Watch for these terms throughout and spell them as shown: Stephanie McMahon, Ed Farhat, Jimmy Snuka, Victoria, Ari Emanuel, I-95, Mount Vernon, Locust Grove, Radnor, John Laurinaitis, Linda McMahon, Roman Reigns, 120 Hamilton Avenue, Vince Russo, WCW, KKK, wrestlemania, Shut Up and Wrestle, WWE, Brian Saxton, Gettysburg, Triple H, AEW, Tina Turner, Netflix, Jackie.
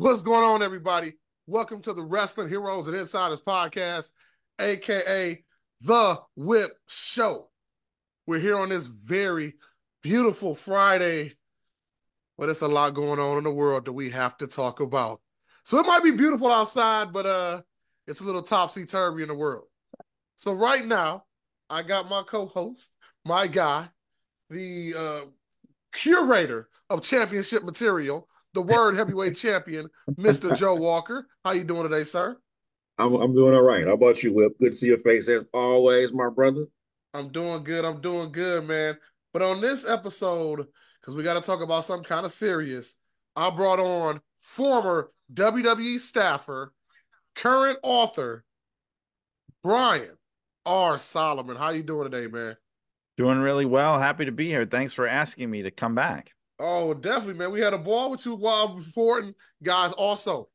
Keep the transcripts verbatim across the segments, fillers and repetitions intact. What's going on, everybody? Welcome to the Wrestling Heroes and Insiders podcast, aka The Whip Show. We're here on this very beautiful Friday, but it's a lot going on in the world that we have to talk about. So it might be beautiful outside, but uh, it's a little topsy-turvy in the world. So right now, I got my co-host, my guy, the uh, curator of championship material, the Word Heavyweight Champion, Mister Joe Walker. How you doing today, sir? I'm, I'm doing all right. How about you, Whip? Good to see your face as always, my brother. I'm doing good. I'm doing good, man. But on this episode, because we got to talk about something kind of serious, I brought on former W W E staffer, current author, Brian R. Solomon. How you doing today, man? Doing really well. Happy to be here. Thanks for asking me to come back. Oh, definitely, man. We had a ball with you while before, and guys, also,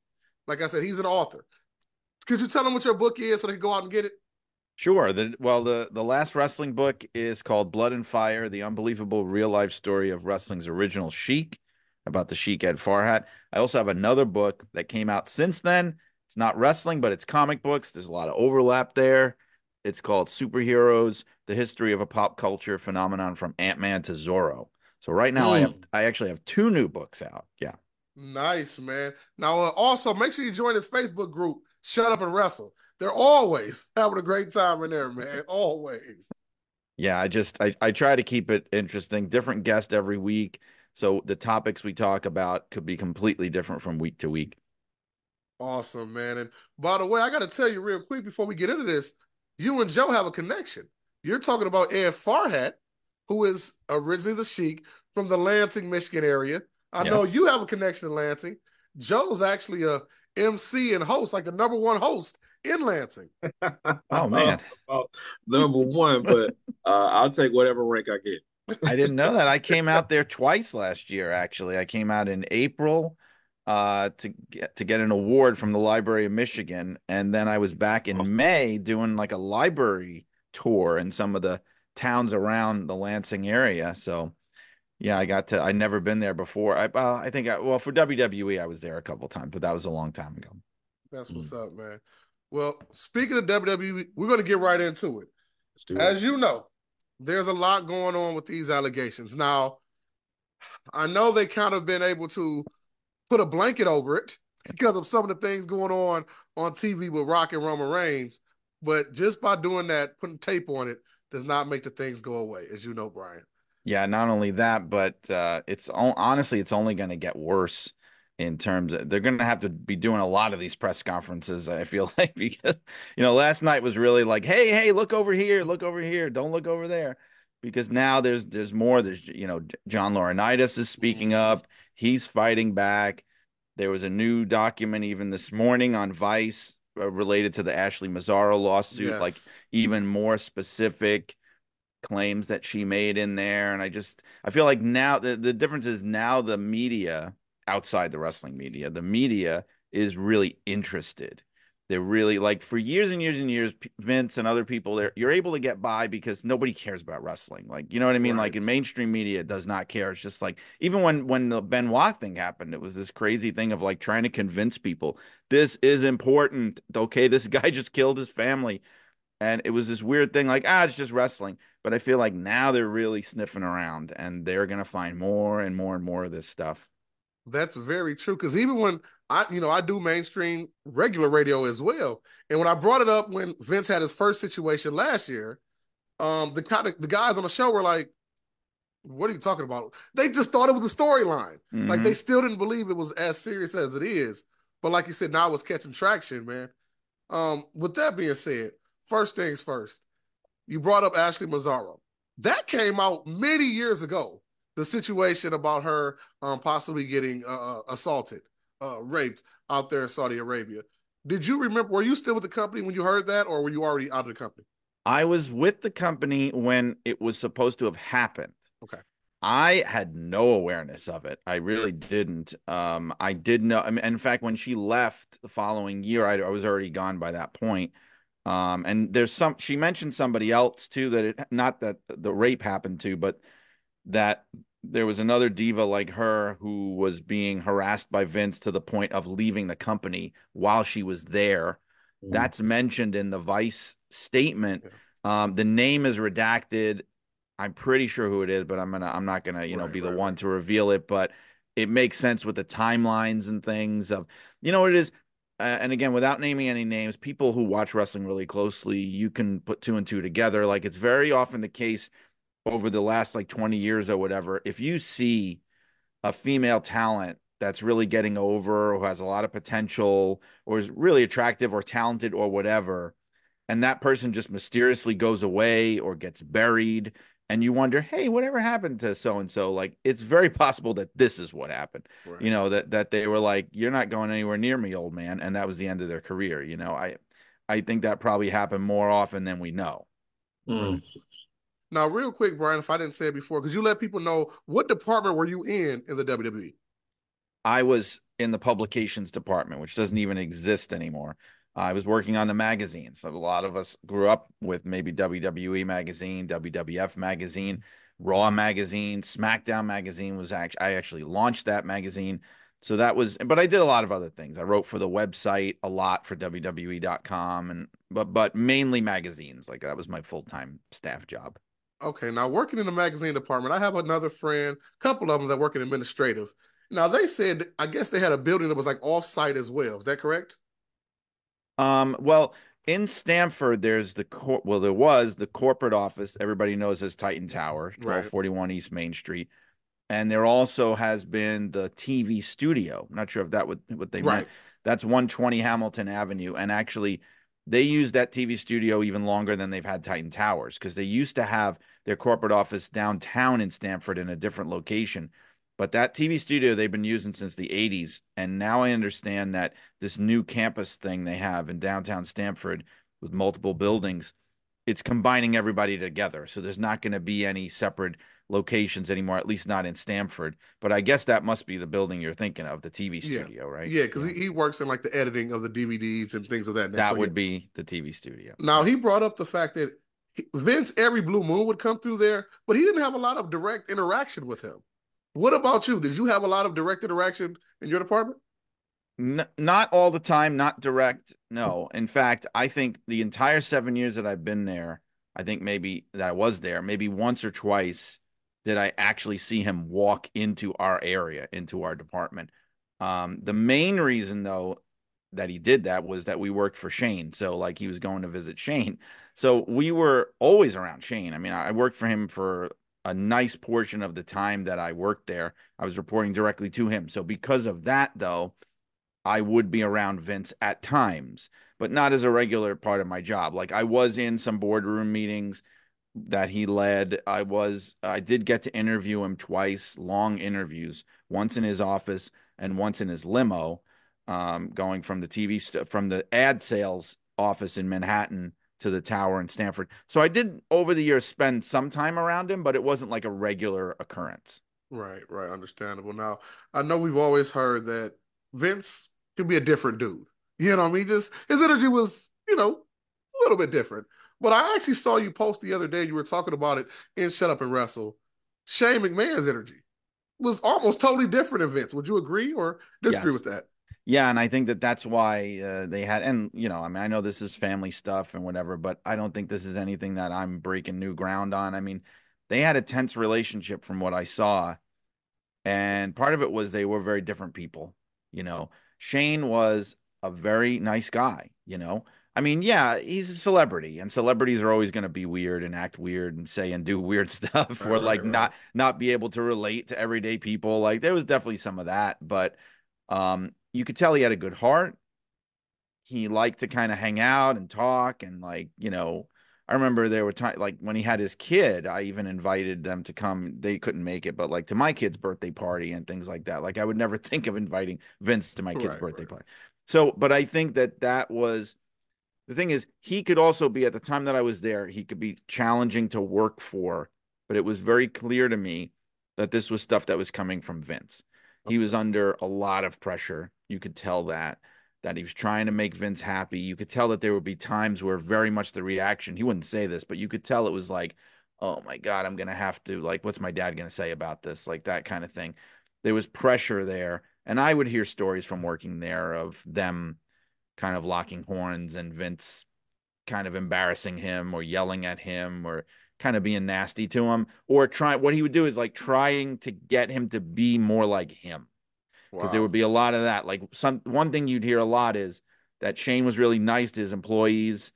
like I said, he's an author. Could you tell him what your book is so they can go out and get it? Sure. The, well, the, the last wrestling book is called Blood and Fire, the unbelievable real-life story of wrestling's original Sheik, about the Sheik Ed Farhat. I also have another book that came out since then. It's not wrestling, but it's comic books. There's a lot of overlap there. It's called Superheroes, the history of a pop culture phenomenon from Ant-Man to Zorro. So right now, mm. I have I actually have two new books out. Yeah. Nice, man. Now, uh, also, make sure you join this Facebook group, Shut Up and Wrestle. They're always having a great time in there, man. Always. Yeah, I just, I, I try to keep it interesting. Different guest every week. So the topics we talk about could be completely different from week to week. Awesome, man. And by the way, I got to tell you real quick before we get into this, you and Joe have a connection. You're talking about Ed Farhat, who is originally the Sheik from the Lansing, Michigan area. I yep. know you have a connection in Lansing. Joe's actually a M C and host, like the number one host in Lansing. Oh, man. Oh, oh, number one, but uh, I'll take whatever rank I get. I didn't know that. I came out there twice last year, actually. I came out in April uh, to get, to get an award from the Library of Michigan, and then I was back in awesome. May doing like a library tour in some of the towns around the Lansing area. So yeah, I got to, I'd never been there before. I uh, I think, I, well, for W W E, I was there a couple times, but that was a long time ago. That's what's mm. up, man. Well, speaking of W W E, we're going to get right into it. Let's do it. As you know, there's a lot going on with these allegations. Now, I know they kind of been able to put a blanket over it because of some of the things going on on T V with Rock and Roman Reigns, but just by doing that, putting tape on it, does not make the things go away, as you know, Brian. Yeah, not only that, but uh, it's honestly, it's only going to get worse in terms of they're going to have to be doing a lot of these press conferences, I feel like, because, you know, last night was really like, hey, hey, look over here, look over here, don't look over there, because now there's there's more. There's, you know, John Laurinaitis is speaking up. He's fighting back. There was a new document even this morning on Vice related to the Ashley Massaro lawsuit, yes. like even more specific claims that she made in there. And I just, I feel like now the, the difference is now the media outside the wrestling media, the media is really interested. They're really like for years and years and years, Vince and other people there, you're able to get by because nobody cares about wrestling. Like, you know what I mean? Right. Like in mainstream media, it does not care. It's just like, even when, when the Benoit thing happened, it was this crazy thing of like trying to convince people this is important. Okay. This guy just killed his family. And it was this weird thing like, ah, it's just wrestling. But I feel like now they're really sniffing around and they're going to find more and more and more of this stuff. That's very true. Because even when I, you know, I do mainstream regular radio as well. And when I brought it up, when Vince had his first situation last year, um, the kind of the guys on the show were like, what are you talking about? They just thought it was a storyline. Mm-hmm. Like they still didn't believe it was as serious as it is. But like you said, now it's catching traction, man. Um, with that being said, first things first, you brought up Ashley Massaro. That came out many years ago, the situation about her um, possibly getting uh, assaulted, uh, raped out there in Saudi Arabia. Did you remember, were you still with the company when you heard that, or were you already out of the company? I was with the company when it was supposed to have happened. Okay. I had no awareness of it. I really didn't. Um, I did know. I mean, in fact, when she left the following year, I, I was already gone by that point. Um, and there's some, she mentioned somebody else too, that it, not that the rape happened to, but that there was another diva like her who was being harassed by Vince to the point of leaving the company while she was there. Mm-hmm. That's mentioned in the Vice statement. Yeah. Um, the name is redacted. I'm pretty sure who it is, but I'm gonna I'm not gonna you right, know be right, the one to reveal it. But it makes sense with the timelines and things of, you know what it is. Uh, and again, without naming any names, people who watch wrestling really closely, you can put two and two together. Like, it's very often the case over the last like twenty years or whatever, if you see a female talent that's really getting over, or who has a lot of potential, or is really attractive or talented or whatever, and that person just mysteriously goes away or gets buried, and you wonder, hey, whatever happened to so-and-so? Like, it's very possible that this is what happened, right. you know, that, that they were like, you're not going anywhere near me, old man. And that was the end of their career. You know, I, I think that probably happened more often than we know. Mm. Now, real quick, Brian, if I didn't say it before, because you let people know, what department were you in in the W W E? I was in the publications department, which doesn't even exist anymore. I was working on the magazines. A lot of us grew up with maybe W W E magazine, W W F magazine, Raw magazine, SmackDown magazine was actually, I actually launched that magazine. So that was, but I did a lot of other things. I wrote for the website a lot for W W E dot com, and, but, but mainly magazines. Like, that was my full-time staff job. Okay. Now, working in the magazine department, I have another friend, a couple of them that work in administrative. Now, they said, I guess they had a building that was like off site as well. Is that correct? Um, well, in Stamford, there's the cor- well, there was the corporate office everybody knows as Titan Tower, twelve forty-one East Main Street, and there also has been the T V studio. I'm not sure if that would what they right. meant. That's one twenty Hamilton Avenue, and actually, they used that T V studio even longer than they've had Titan Towers, because they used to have their corporate office downtown in Stamford in a different location. But that T V studio they've been using since the eighties. And now I understand that this new campus thing they have in downtown Stamford with multiple buildings, it's combining everybody together. So there's not going to be any separate locations anymore, at least not in Stamford. But I guess that must be the building you're thinking of, the T V studio, yeah. right? Yeah, because yeah. he, he works in like the editing of the D V Ds and things of that nature. That so would he... be the T V studio. Now, he brought up the fact that Vince, every blue moon, would come through there, but he didn't have a lot of direct interaction with him. What about you? Did you have a lot of direct interaction in your department? N- not all the time, not direct, no. In fact, I think the entire seven years that I've been there, I think maybe that I was there, maybe once or twice did I actually see him walk into our area, into our department. Um, the main reason, though, that he did that was that we worked for Shane. So, like, he was going to visit Shane. So we were always around Shane. I mean, I worked for him for a nice portion of the time that I worked there. I was reporting directly to him. So because of that, though, I would be around Vince at times, but not as a regular part of my job. Like, I was in some boardroom meetings that he led. I was, I did get to interview him twice, long interviews, once in his office and once in his limo, um, going from the T V, st- from the ad sales office in Manhattan to the tower in Stamford. So I did over the years spend some time around him, but it wasn't like a regular occurrence. Right, right. Understandable. Now, I know we've always heard that Vince could be a different dude. You know what I mean? Just his energy was, you know, a little bit different. But I actually saw you post the other day, you were talking about it in Shut Up and Wrestle. Shane McMahon's energy was almost totally different than Vince. Would you agree or disagree yes. with that? Yeah, and I think that that's why uh, they had, and, you know, I mean, I know this is family stuff and whatever, but I don't think this is anything that I'm breaking new ground on. I mean, they had a tense relationship from what I saw, and part of it was they were very different people, you know. Shane was a very nice guy, you know. I mean, yeah, he's a celebrity, and celebrities are always going to be weird and act weird and say and do weird stuff or, right, like, right. not not be able to relate to everyday people. Like, there was definitely some of that, but um. you could tell he had a good heart. He liked to kind of hang out and talk. And, like, you know, I remember there were times, like, when he had his kid, I even invited them to come. They couldn't make it, but, like, to my kid's birthday party and things like that. Like, I would never think of inviting Vince to my kid's right, birthday right. party. So, but I think that that was, the thing is, he could also be, at the time that I was there, he could be challenging to work for, but it was very clear to me that this was stuff that was coming from Vince. He was under a lot of pressure. You could tell that, that he was trying to make Vince happy. You could tell that there would be times where very much the reaction, he wouldn't say this, but you could tell it was like, oh my God, I'm going to have to, like, what's my dad going to say about this? Like that kind of thing. There was pressure there. And I would hear stories from working there of them kind of locking horns and Vince kind of embarrassing him or yelling at him or kind of being nasty to him, or try, what he would do is like trying to get him to be more like him. Because wow. there would be a lot of that. Like some, one thing you'd hear a lot is that Shane was really nice to his employees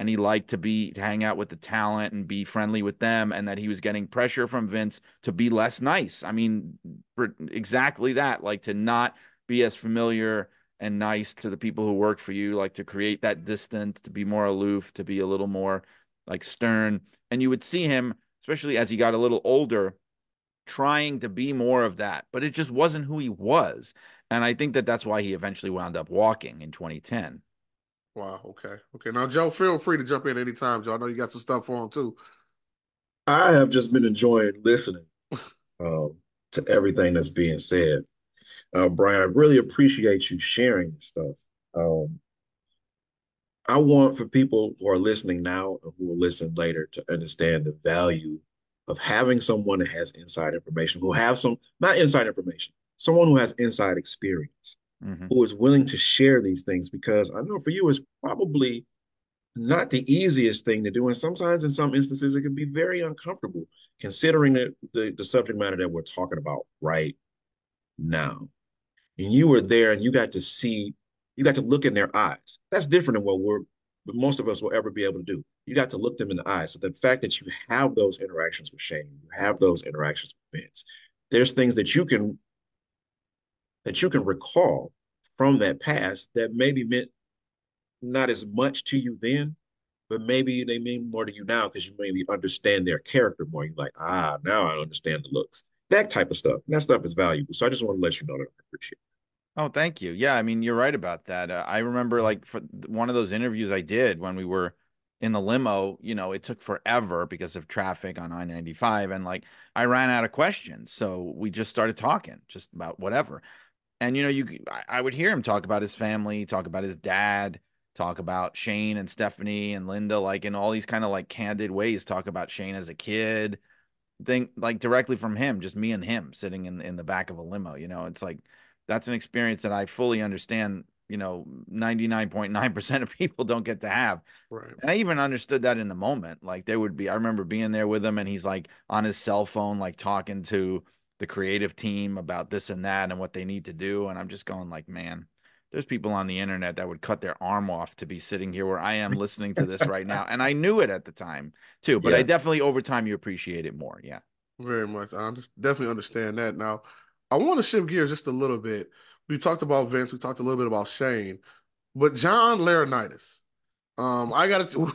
and he liked to be, to hang out with the talent and be friendly with them, and that he was getting pressure from Vince to be less nice. I mean, for exactly that, like to not be as familiar and nice to the people who work for you, like to create that distance, to be more aloof, to be a little more like stern. And you would see him, especially as he got a little older, trying to be more of that, but it just wasn't who he was. And I think that that's why he eventually wound up walking in twenty ten. Wow. Okay. Okay. Now, Joe, feel free to jump in anytime, Joe. I know you got some stuff for him too. I have just been enjoying listening uh, to everything that's being said. Uh, Brian, I really appreciate you sharing stuff. Um, I want for people who are listening now and who will listen later to understand the value of having someone that has inside information, who have some, not inside information, someone who has inside experience, mm-hmm. who is willing to share these things, because I know for you it's probably not the easiest thing to do. And sometimes in some instances, it can be very uncomfortable considering the, the, the subject matter that we're talking about right now. And you were there and you got to see, you got to look in their eyes. That's different than what we're, what most of us will ever be able to do. You got to look them in the eyes. So the fact that you have those interactions with Shane, you have those interactions with Vince, there's things that you can, that you can recall from that past that maybe meant not as much to you then, but maybe they mean more to you now because you maybe understand their character more. You're like, ah, now I understand the looks. That type of stuff. And that stuff is valuable. So I just want to let you know that I appreciate it. Oh, thank you. Yeah, I mean, you're right about that. Uh, I remember like for one of those interviews I did when we were in the limo, you know, it took forever because of traffic on I ninety-five. And like I ran out of questions. So we just started talking just about whatever. And, you know, you I would hear him talk about his family, talk about his dad, talk about Shane and Stephanie and Linda, like in all these kind of like candid ways, talk about Shane as a kid. Thing like directly from him, just me and him sitting in in the back of a limo, you know, it's like that's an experience that I fully understand, you know, ninety-nine point nine percent of people don't get to have. Right. And I even understood that in the moment. Like there would be, I remember being there with him and he's like on his cell phone, like talking to the creative team about this and that and what they need to do. And I'm just going like, man, there's people on the internet that would cut their arm off to be sitting here where I am listening to this right now. And I knew it at the time too, but yeah. I definitely over time, you appreciate it more. Yeah, very much. I definitely understand that. Now I want to shift gears just a little bit. We talked about Vince. We talked a little bit about Shane, but John Laurinaitis, um, I got to,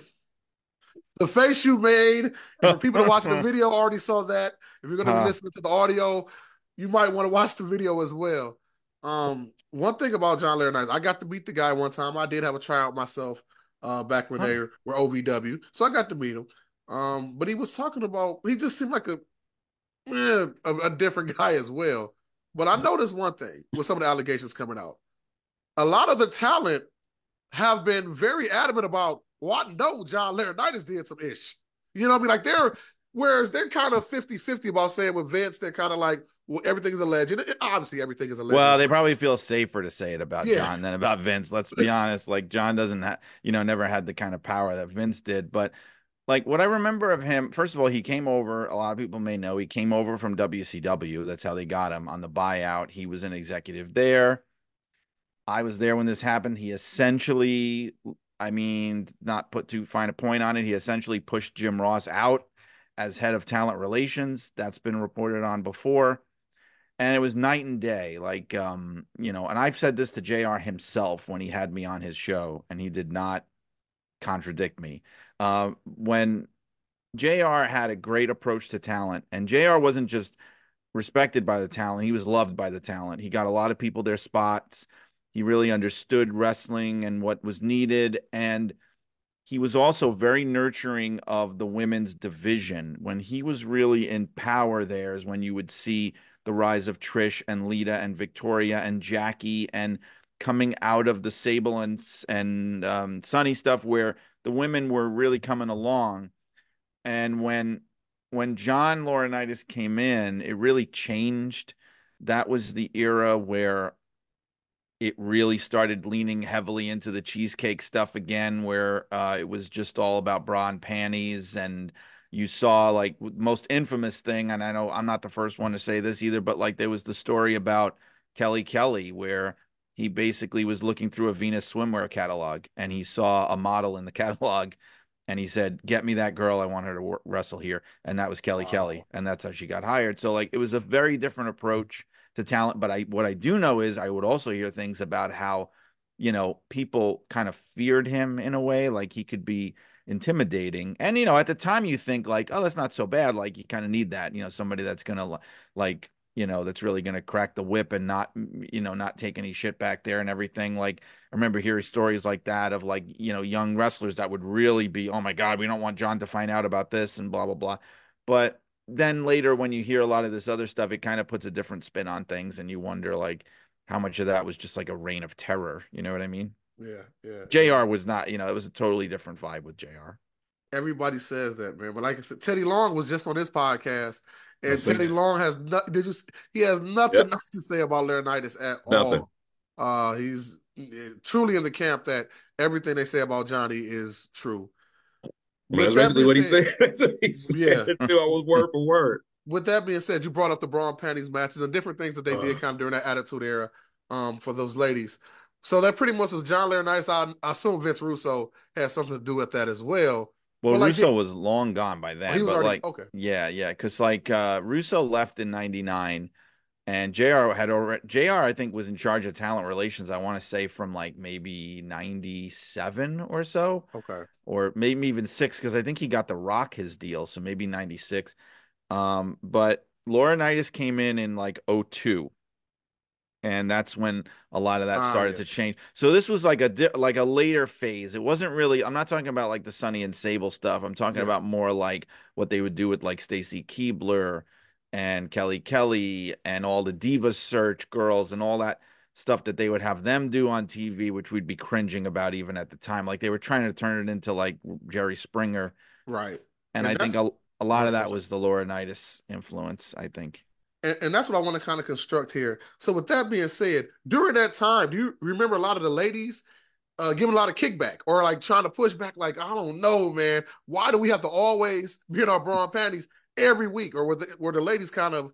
the face you made, for people that watch the video already saw that. If you're going to be uh, listening to the audio, you might want to watch the video as well. Um, one thing about John Laurinaitis, I got to meet the guy one time. I did have a tryout myself uh, back when huh. they were O V W, so I got to meet him. Um, but he was talking about, he just seemed like a, eh, a, a different guy as well. But I noticed one thing with some of the allegations coming out. A lot of the talent have been very adamant about, well, I know John Laurinaitis did some ish. You know what I mean? Like they're, whereas they're kind of fifty fifty about saying with Vince, they're kind of like, well, everything's alleged. It, obviously, everything is alleged. Well, they probably feel safer to say it about yeah. John than about Vince. Let's be honest. Like, John doesn't have, you know, never had the kind of power that Vince did. But, like, what I remember of him, first of all, he came over. A lot of people may know he came over from W C W. That's how they got him on the buyout. He was an executive there. I was there when this happened. He essentially, I mean, not put too fine a point on it, he essentially pushed Jim Ross out as head of talent relations. That's been reported on before. And it was night and day, like, um, you know, and I've said this to J R himself when he had me on his show, and he did not contradict me. Uh, when J R had a great approach to talent, and J R wasn't just respected by the talent, he was loved by the talent. He got a lot of people their spots. He really understood wrestling and what was needed, and he was also very nurturing of the women's division. When he was really in power there is when you would see the rise of Trish and Lita and Victoria and Jackie, and coming out of the Sable and, and um, Sunny stuff where the women were really coming along. And when when John Laurinaitis came in, it really changed. That was the era where it really started leaning heavily into the cheesecake stuff again, where uh, it was just all about bra and panties. And you saw, like, most infamous thing, and I know I'm not the first one to say this either, but, like, there was the story about Kelly Kelly where he basically was looking through a Venus swimwear catalog and he saw a model in the catalog and he said, get me that girl. I want her to wrestle here. And that was Kelly wow. Kelly. And that's how she got hired. So, like, it was a very different approach to talent. But I, what I do know is I would also hear things about how, you know, people kind of feared him in a way, like he could be intimidating. And, you know, at the time you think, like, oh, that's not so bad. Like, you kind of need that, you know, somebody that's going to, like, you know, that's really going to crack the whip and not, you know, not take any shit back there and everything. Like, I remember hearing stories like that of, like, you know, young wrestlers that would really be, oh my God, we don't want John to find out about this and blah, blah, blah. But then later when you hear a lot of this other stuff, it kind of puts a different spin on things and you wonder, like, how much of that was just like a reign of terror. You know what I mean? Yeah. Yeah. J R was not, you know, it was a totally different vibe with J R. Everybody says that, man. But like I said, Teddy Long was just on this podcast. And Teddy Long has no, did you, he has nothing yep. nice to say about Laurinaitis at nothing. all. Uh, he's truly in the camp that everything they say about Johnny is true. Well, that's basically what he said. That's what he said. Yeah. I was word for word. With that being said, you brought up the bra and panties matches and different things that they uh. did kind of during that Attitude Era um, for those ladies. So that pretty much was John Laurinaitis. I, I assume Vince Russo had something to do with that as well. Well, like, Russo was long gone by then. Oh, he was but already, like, okay. yeah, yeah, because like uh, Russo left in ninety-nine, and J R had already. J R, I think, was in charge of talent relations. I want to say from like maybe ninety-seven or so, okay, or maybe even six, because I think he got the Rock his deal, so maybe ninety-six. Um, but Laurinaitis came in in like oh two. And that's when a lot of that ah, started yeah. to change. So this was like a di like a later phase. It wasn't really, I'm not talking about like the Sonny and Sable stuff. I'm talking yeah. about more like what they would do with like Stacy Keibler and Kelly Kelly and all the Divas Search girls and all that stuff that they would have them do on T V, which we'd be cringing about even at the time. Like they were trying to turn it into like Jerry Springer. Right. And, and I think a, a lot of that was the Laurinaitis influence, I think. And, and that's what I want to kind of construct here. So with that being said, during that time, do you remember a lot of the ladies uh, giving a lot of kickback or like trying to push back? Like, I don't know, man. Why do we have to always be in our bra and panties every week? Or were the, were the ladies kind of,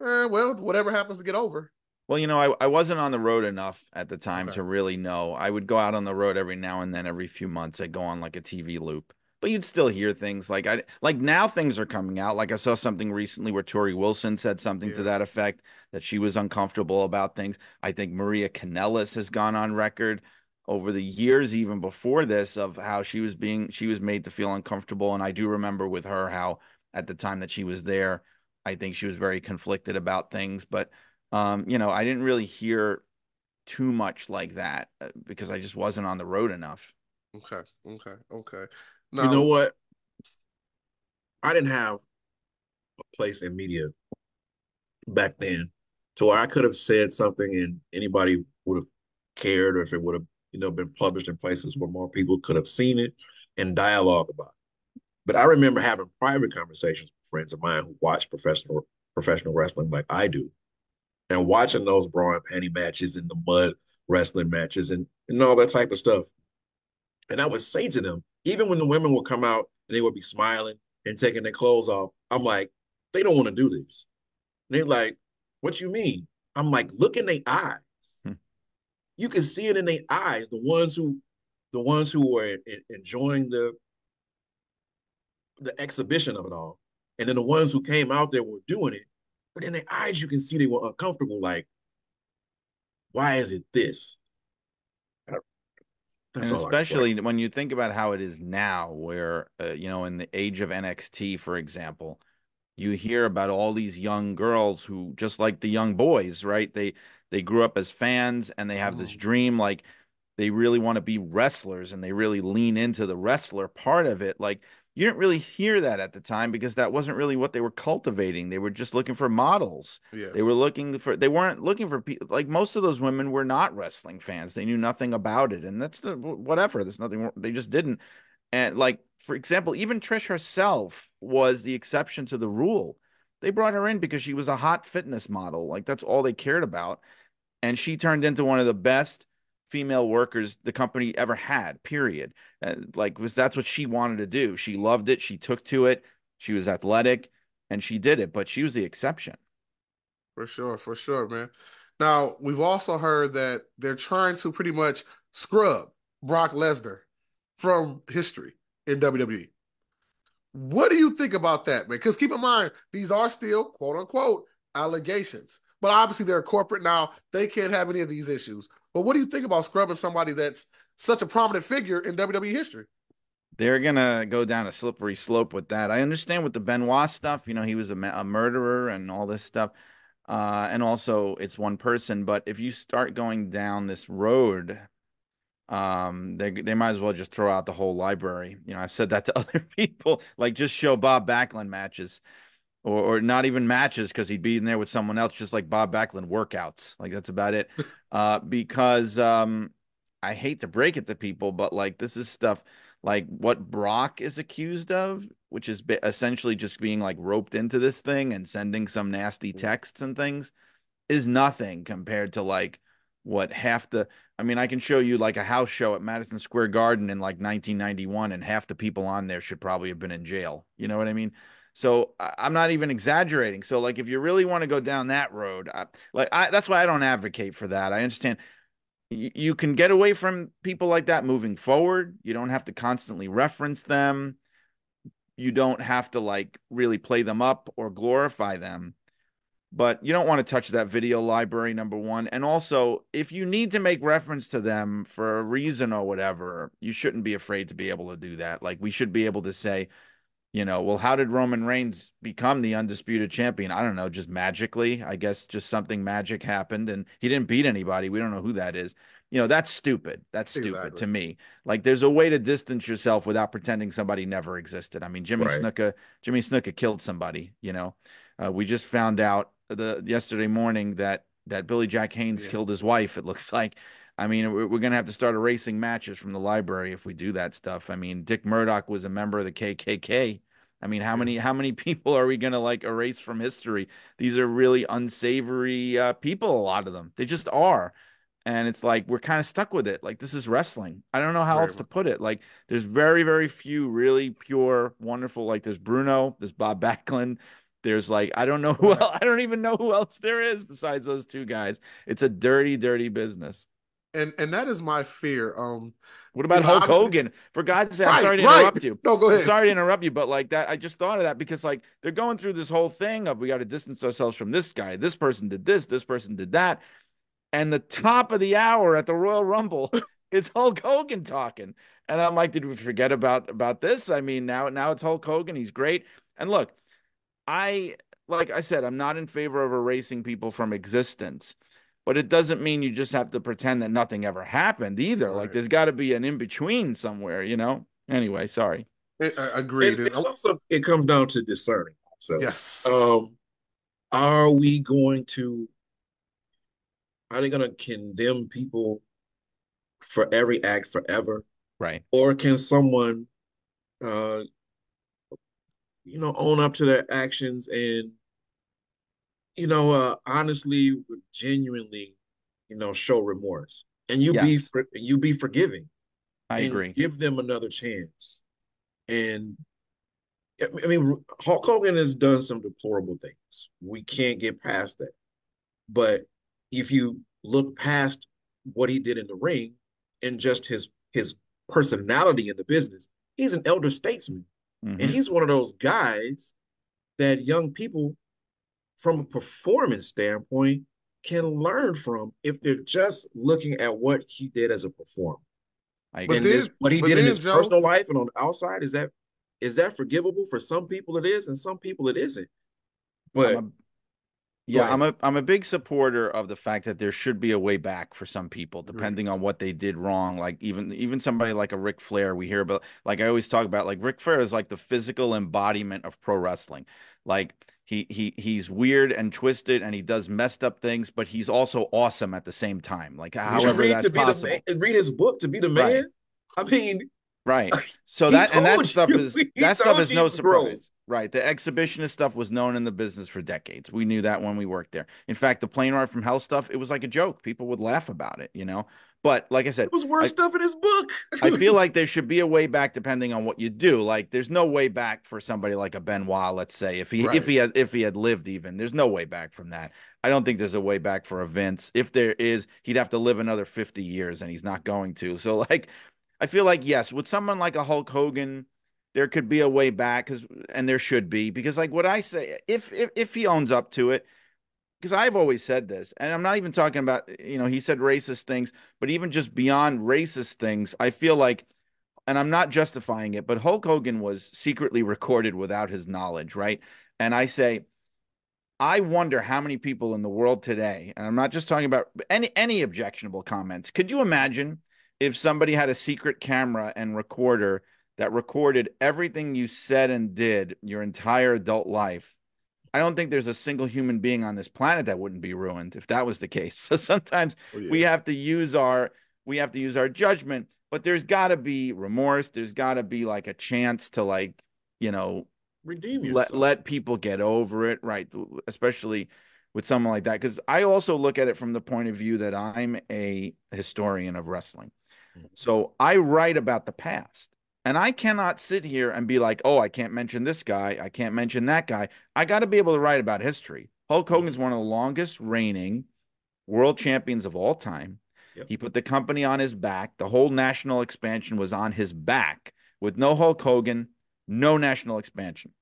eh, well, whatever happens to get over? Well, you know, I, I wasn't on the road enough at the time okay. to really know. I would go out on the road every now and then, every few months. I'd go on like a T V loop. But you'd still hear things like I like now things are coming out. Like I saw something recently where Tori Wilson said something yeah. to that effect, that she was uncomfortable about things. I think Maria Kanellis has gone on record over the years, even before this, of how she was being she was made to feel uncomfortable. And I do remember with her how at the time that she was there, I think she was very conflicted about things. But, um, you know, I didn't really hear too much like that because I just wasn't on the road enough. OK, OK, OK. No. You know what? I didn't have a place in media back then to where I could have said something and anybody would have cared, or if it would have, you know, been published in places where more people could have seen it and dialogue about it. But I remember having private conversations with friends of mine who watched professional professional wrestling like I do, and watching those bra and panty matches and the mud wrestling matches and, and all that type of stuff. And I would say to them, even when the women would come out and they would be smiling and taking their clothes off, I'm like, they don't want to do this. And they're like, what you mean? I'm like, look in their eyes. Hmm. You can see it in their eyes. The ones who, the ones who were enjoying the, the exhibition of it all. And then the ones who came out there were doing it. But in their eyes, you can see they were uncomfortable. Like, why is it this? That's and especially when you think about how it is now where, uh, you know, in the age of N X T, for example, you hear about all these young girls who, just like the young boys, right? They they grew up as fans and they have oh. this dream, like they really want to be wrestlers and they really lean into the wrestler part of it. Like you didn't really hear that at the time because that wasn't really what they were cultivating. They were just looking for models. Yeah. They were looking for, they weren't looking for people. Like most of those women were not wrestling fans. They knew nothing about it. And that's the, whatever. There's nothing, they just didn't. And like for example, even Trish herself was the exception to the rule. They brought her in because she was a hot fitness model. Like, that's all they cared about. And she turned into one of the best female workers the company ever had, period. And like, was that's what she wanted to do. She loved it. She took to it. She was athletic and she did it, but she was the exception. For sure. For sure, man. Now, we've also heard that they're trying to pretty much scrub Brock Lesnar from history in W W E. What do you think about that, man? Because keep in mind, these are still, quote unquote, allegations. But obviously they're corporate now. They can't have any of these issues. But what do you think about scrubbing somebody that's such a prominent figure in W W E history? They're going to go down a slippery slope with that. I understand with the Benoit stuff, you know, he was a, a murderer and all this stuff. Uh, and also it's one person. But if you start going down this road, um, they, they might as well just throw out the whole library. You know, I've said that to other people, like just show Bob Backlund matches. Or, or not even matches, because he'd be in there with someone else, just like Bob Backlund workouts. Like, that's about it. Uh, because um, I hate to break it to people, but, like, this is stuff like what Brock is accused of, which is essentially just being, like, roped into this thing and sending some nasty texts and things, is nothing compared to, like, what half the – I mean, I can show you, like, a house show at Madison Square Garden in, like, nineteen ninety-one, and half the people on there should probably have been in jail. You know what I mean? So I'm not even exaggerating. So, like, if you really want to go down that road, I, like I, that's why I don't advocate for that. I understand you, you can get away from people like that moving forward. You don't have to constantly reference them. You don't have to, like, really play them up or glorify them. But you don't want to touch that video library, number one. And also, if you need to make reference to them for a reason or whatever, you shouldn't be afraid to be able to do that. Like, we should be able to say, you know, well, how did Roman Reigns become the undisputed champion? I don't know, just magically. I guess just something magic happened and he didn't beat anybody. We don't know who that is. You know, that's stupid. That's stupid exactly. to me. Like, there's a way to distance yourself without pretending somebody never existed. I mean, Jimmy right. Snuka, Jimmy Snuka killed somebody, you know. Uh, we just found out the yesterday morning that, that Billy Jack Haynes yeah. killed his wife, it looks like. I mean, we're going to have to start erasing matches from the library if we do that stuff. I mean, Dick Murdoch was a member of the K K K. I mean, how many how many people are we going to, like, erase from history? These are really unsavory uh, people, a lot of them. They just are. And it's like we're kind of stuck with it. Like, this is wrestling. I don't know how very else well. to put it. Like, there's very, very few really pure, wonderful. Like, there's Bruno. There's Bob Backlund. There's, like, I don't know who else. I don't even know who else there is besides those two guys. It's a dirty, dirty business. And and that is my fear. Um, what about Hulk Hogan? For God's sake, right, I'm sorry to right. interrupt you. No, go ahead. I'm sorry to interrupt you, but, like, that, I just thought of that because, like, they're going through this whole thing of we got to distance ourselves from this guy. This person did this. This person did that. And the top of the hour at the Royal Rumble is Hulk Hogan talking. And I'm like, did we forget about about this? I mean, now now it's Hulk Hogan. He's great. And look, I like I said, I'm not in favor of erasing people from existence. But it doesn't mean you just have to pretend that nothing ever happened either. Right. Like, there's got to be an in-between somewhere, you know? Anyway, sorry. It, I agreed. It, it's also, it comes down to discerning. So, yes. Um, are we going to, are they going to condemn people for every act forever? Right. Or can someone, uh, you know, own up to their actions and, you know, uh, honestly, genuinely, you know, show remorse, and you yeah. be for, you be forgiving. I agree. Give them another chance, and I mean, Hulk Hogan has done some deplorable things. We can't get past that. But if you look past what he did in the ring and just his his personality in the business, he's an elder statesman, mm-hmm. and he's one of those guys that young people, from a performance standpoint, can learn from if they're just looking at what he did as a performer. I agree. And then, this, what he did in his Joe, personal life and on the outside, is that is that forgivable? For some people it is, and some people it isn't. But I'm a, yeah, but, I'm a I'm a big supporter of the fact that there should be a way back for some people, depending right. on what they did wrong. Like even even somebody like a Ric Flair, we hear about. Like I always talk about, like Ric Flair is like the physical embodiment of pro wrestling. Like. He he he's weird and twisted, and he does messed up things, but he's also awesome at the same time. Like however that's possible. Read his book to be the man. Right. I mean, Right. So that and that stuff is that stuff is no surprise. Right. The exhibitionist stuff was known in the business for decades. We knew that when we worked there. In fact, the Plane Ride from Hell stuff, it was like a joke. People would laugh about it, you know. But like I said, it was worse I, stuff in his book. I feel like there should be a way back depending on what you do. Like there's no way back for somebody like a Benoit, let's say, if he right. if he had if he had lived even. There's no way back from that. I don't think there's a way back for a Vince. If there is, he'd have to live another fifty years and he's not going to. So like I feel like yes, with someone like a Hulk Hogan, there could be a way back cuz and there should be because like what I say if if if he owns up to it. Because I've always said this, and I'm not even talking about, you know, he said racist things, but even just beyond racist things, I feel like, and I'm not justifying it, but Hulk Hogan was secretly recorded without his knowledge, right? And I say, I wonder how many people in the world today, and I'm not just talking about any, any objectionable comments. Could you imagine if somebody had a secret camera and recorder that recorded everything you said and did your entire adult life? I don't think there's a single human being on this planet that wouldn't be ruined if that was the case. So sometimes oh, yeah. we have to use our we have to use our judgment, but there's got to be remorse. There's got to be like a chance to like, you know, redeem yourself. Let let people get over it, right? Especially with someone like that, because I also look at it from the point of view that I'm a historian of wrestling, mm-hmm. so I write about the past. And I cannot sit here and be like, oh, I can't mention this guy. I can't mention that guy. I got to be able to write about history. Hulk Hogan's one of the longest reigning world champions of all time. Yep. He put the company on his back. The whole national expansion was on his back. With no Hulk Hogan, no national expansion.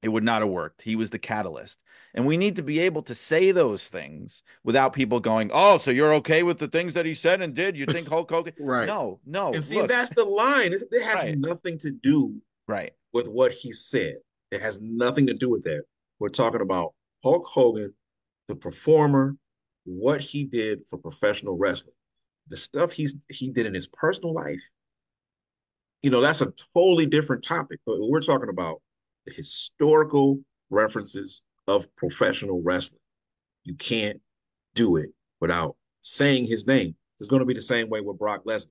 It would not have worked. He was the catalyst. And we need to be able to say those things without people going, oh, so you're okay with the things that he said and did? You think Hulk Hogan? Right. No, no. And see, look. That's the line. It, it has right. nothing to do right. with what he said. It has nothing to do with that. We're talking about Hulk Hogan, the performer, what he did for professional wrestling, the stuff he's, he did in his personal life. You know, that's a totally different topic. But we're talking about the historical references of professional wrestling. You can't do it without saying his name. It's going to be the same way with Brock Lesnar.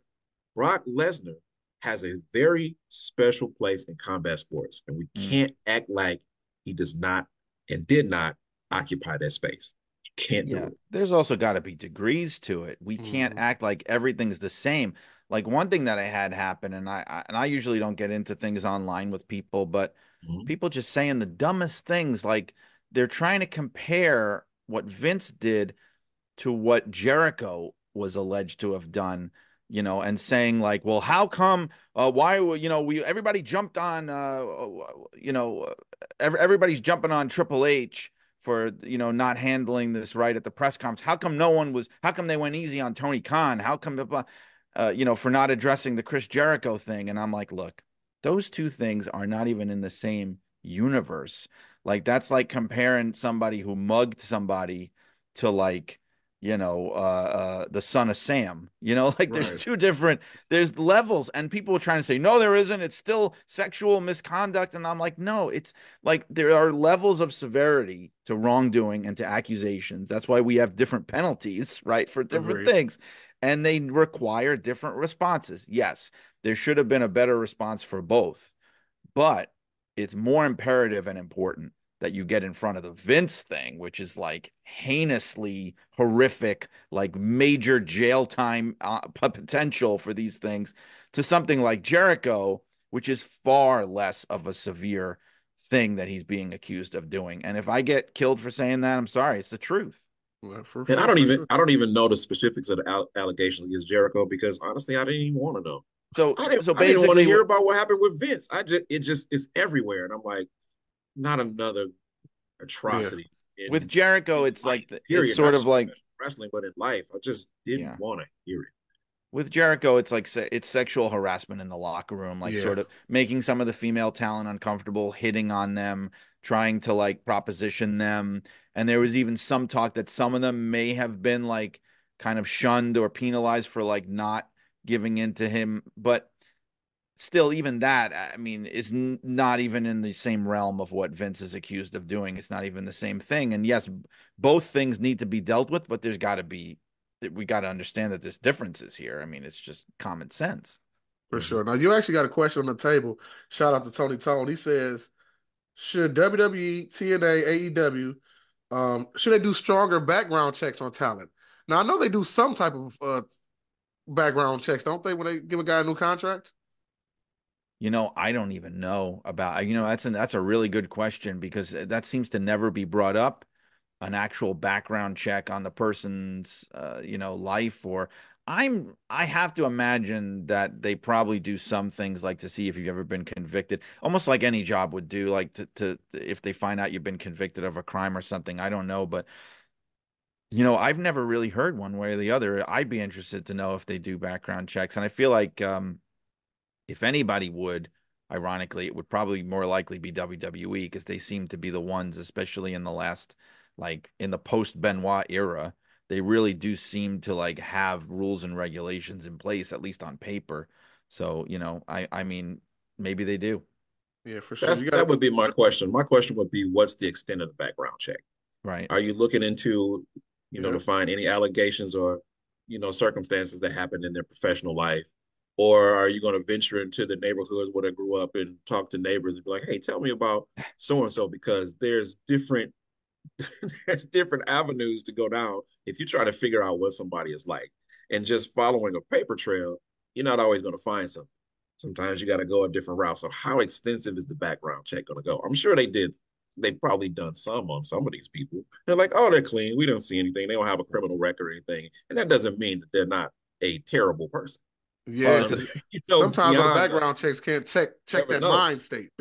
Brock Lesnar has a very special place in combat sports, and we can't mm. act like he does not and did not occupy that space. You can't yeah. do it. There's also got to be degrees to it. We can't mm. act like everything's the same. Like one thing that I had happen, and I, I and I usually don't get into things online with people, but mm-hmm. people just saying the dumbest things, like they're trying to compare what Vince did to what Jericho was alleged to have done, you know, and saying like, well, how come, uh, why, you know, we, everybody jumped on, uh, you know, every, everybody's jumping on Triple H for, you know, not handling this right at the press conference. How come no one was, how come they went easy on Tony Khan? How come, blah, uh, you know, for not addressing the Chris Jericho thing? And I'm like, look, those two things are not even in the same universe. Like that's like comparing somebody who mugged somebody to like, you know, uh, uh, the Son of Sam, you know, like right. there's two different, there's levels, and people are trying to say, no, there isn't. It's still sexual misconduct. And I'm like, no, it's like, there are levels of severity to wrongdoing and to accusations. That's why we have different penalties, right? For different Agreed. Things. And they require different responses. Yes, there should have been a better response for both, but it's more imperative and important that you get in front of the Vince thing, which is like heinously horrific, like major jail time uh, potential for these things, to something like Jericho, which is far less of a severe thing that he's being accused of doing. And if I get killed for saying that, I'm sorry, it's the truth. Well, for, for, and I don't even sure. I don't even know the specifics of the al allegation against Jericho, because honestly, I didn't even want to know. So I didn't, so basically, I didn't want to hear about what happened with Vince. I just it just it's everywhere, and I'm like, not another atrocity. Yeah. In, with Jericho, it's life, like the, period, it's sort of like wrestling, but in life, I just didn't yeah. want to hear it. With Jericho, it's like se it's sexual harassment in the locker room, like yeah. sort of making some of the female talent uncomfortable, hitting on them, trying to like proposition them. And there was even some talk that some of them may have been like kind of shunned or penalized for like not giving in to him. But still, even that, I mean, is not even in the same realm of what Vince is accused of doing. It's not even the same thing. And yes, both things need to be dealt with, but there's got to be, we got to understand that there's differences here. I mean, it's just common sense. For sure. Now, you actually got a question on the table. Shout out to Tony Tone. He says, should W W E, T N A, A E W, um, should they do stronger background checks on talent? Now, I know they do some type of uh, background checks, don't they, when they give a guy a new contract? You know, I don't even know about, you know, that's an, that's a really good question, because that seems to never be brought up, an actual background check on the person's, uh, you know, life. Or I'm, I have to imagine that they probably do some things like to see if you've ever been convicted, almost like any job would do, like to, to if they find out you've been convicted of a crime or something. I don't know, but you know, I've never really heard one way or the other. I'd be interested to know if they do background checks. And I feel like um, if anybody would, ironically, it would probably more likely be W W E, because they seem to be the ones, especially in the last, like in the post-Benoit era, they really do seem to like have rules and regulations in place, at least on paper. So, you know, I, I mean, maybe they do. Yeah, for sure. That's, gotta... That would be my question. My question would be, what's the extent of the background check? Right. Are you looking into... you know, yeah. to find any allegations or, you know, circumstances that happened in their professional life? Or are you going to venture into the neighborhoods where they grew up and talk to neighbors and be like, hey, tell me about so-and-so, because there's different, there's different avenues to go down if you try to figure out what somebody is like. And just following a paper trail, you're not always going to find something. Sometimes you got to go a different route. So how extensive is the background check going to go? I'm sure they did. They've probably done some on some of these people. They're like, oh, they're clean. We don't see anything. They don't have a criminal record or anything. And that doesn't mean that they're not a terrible person. Yeah. Um, you know, sometimes the background checks can't check check that know. mind state.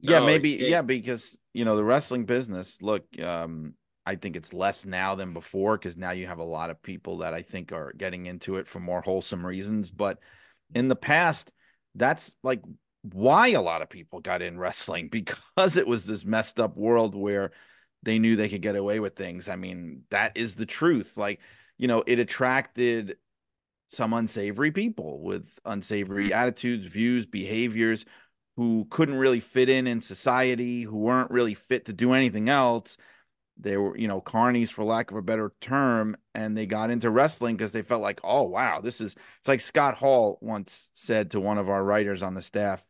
Yeah, no, maybe. It, yeah, because, you know, the wrestling business, look, um, I think it's less now than before, because now you have a lot of people that I think are getting into it for more wholesome reasons. But in the past, that's like why a lot of people got in wrestling, because it was this messed up world where they knew they could get away with things. I mean, that is the truth. Like, you know, it attracted some unsavory people with unsavory attitudes, views, behaviors, who couldn't really fit in in society, who weren't really fit to do anything else. They were, you know, carnies, for lack of a better term, and they got into wrestling because they felt like, oh, wow, this is, it's like Scott Hall once said to one of our writers on the staff.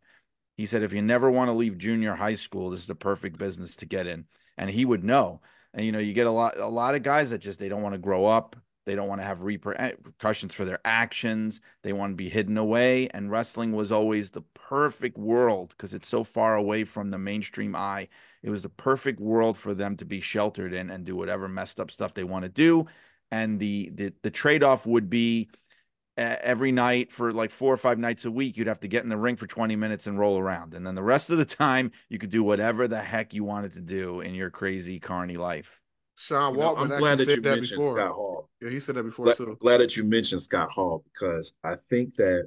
He said, if you never want to leave junior high school, this is the perfect business to get in. And he would know. And, you know, you get a lot, a lot of guys that just, they don't want to grow up. They don't want to have repercussions for their actions. They want to be hidden away. And wrestling was always the perfect world, because it's so far away from the mainstream eye. It was the perfect world for them to be sheltered in and do whatever messed up stuff they want to do. And the, the, the trade-off would be, every night for like four or five nights a week, you'd have to get in the ring for twenty minutes and roll around. And then the rest of the time, you could do whatever the heck you wanted to do in your crazy carny life. Sean you Waltman know, I'm glad that said you that mentioned before. Scott Hall. Yeah, he said that before, glad, too. Glad that you mentioned Scott Hall, because I think that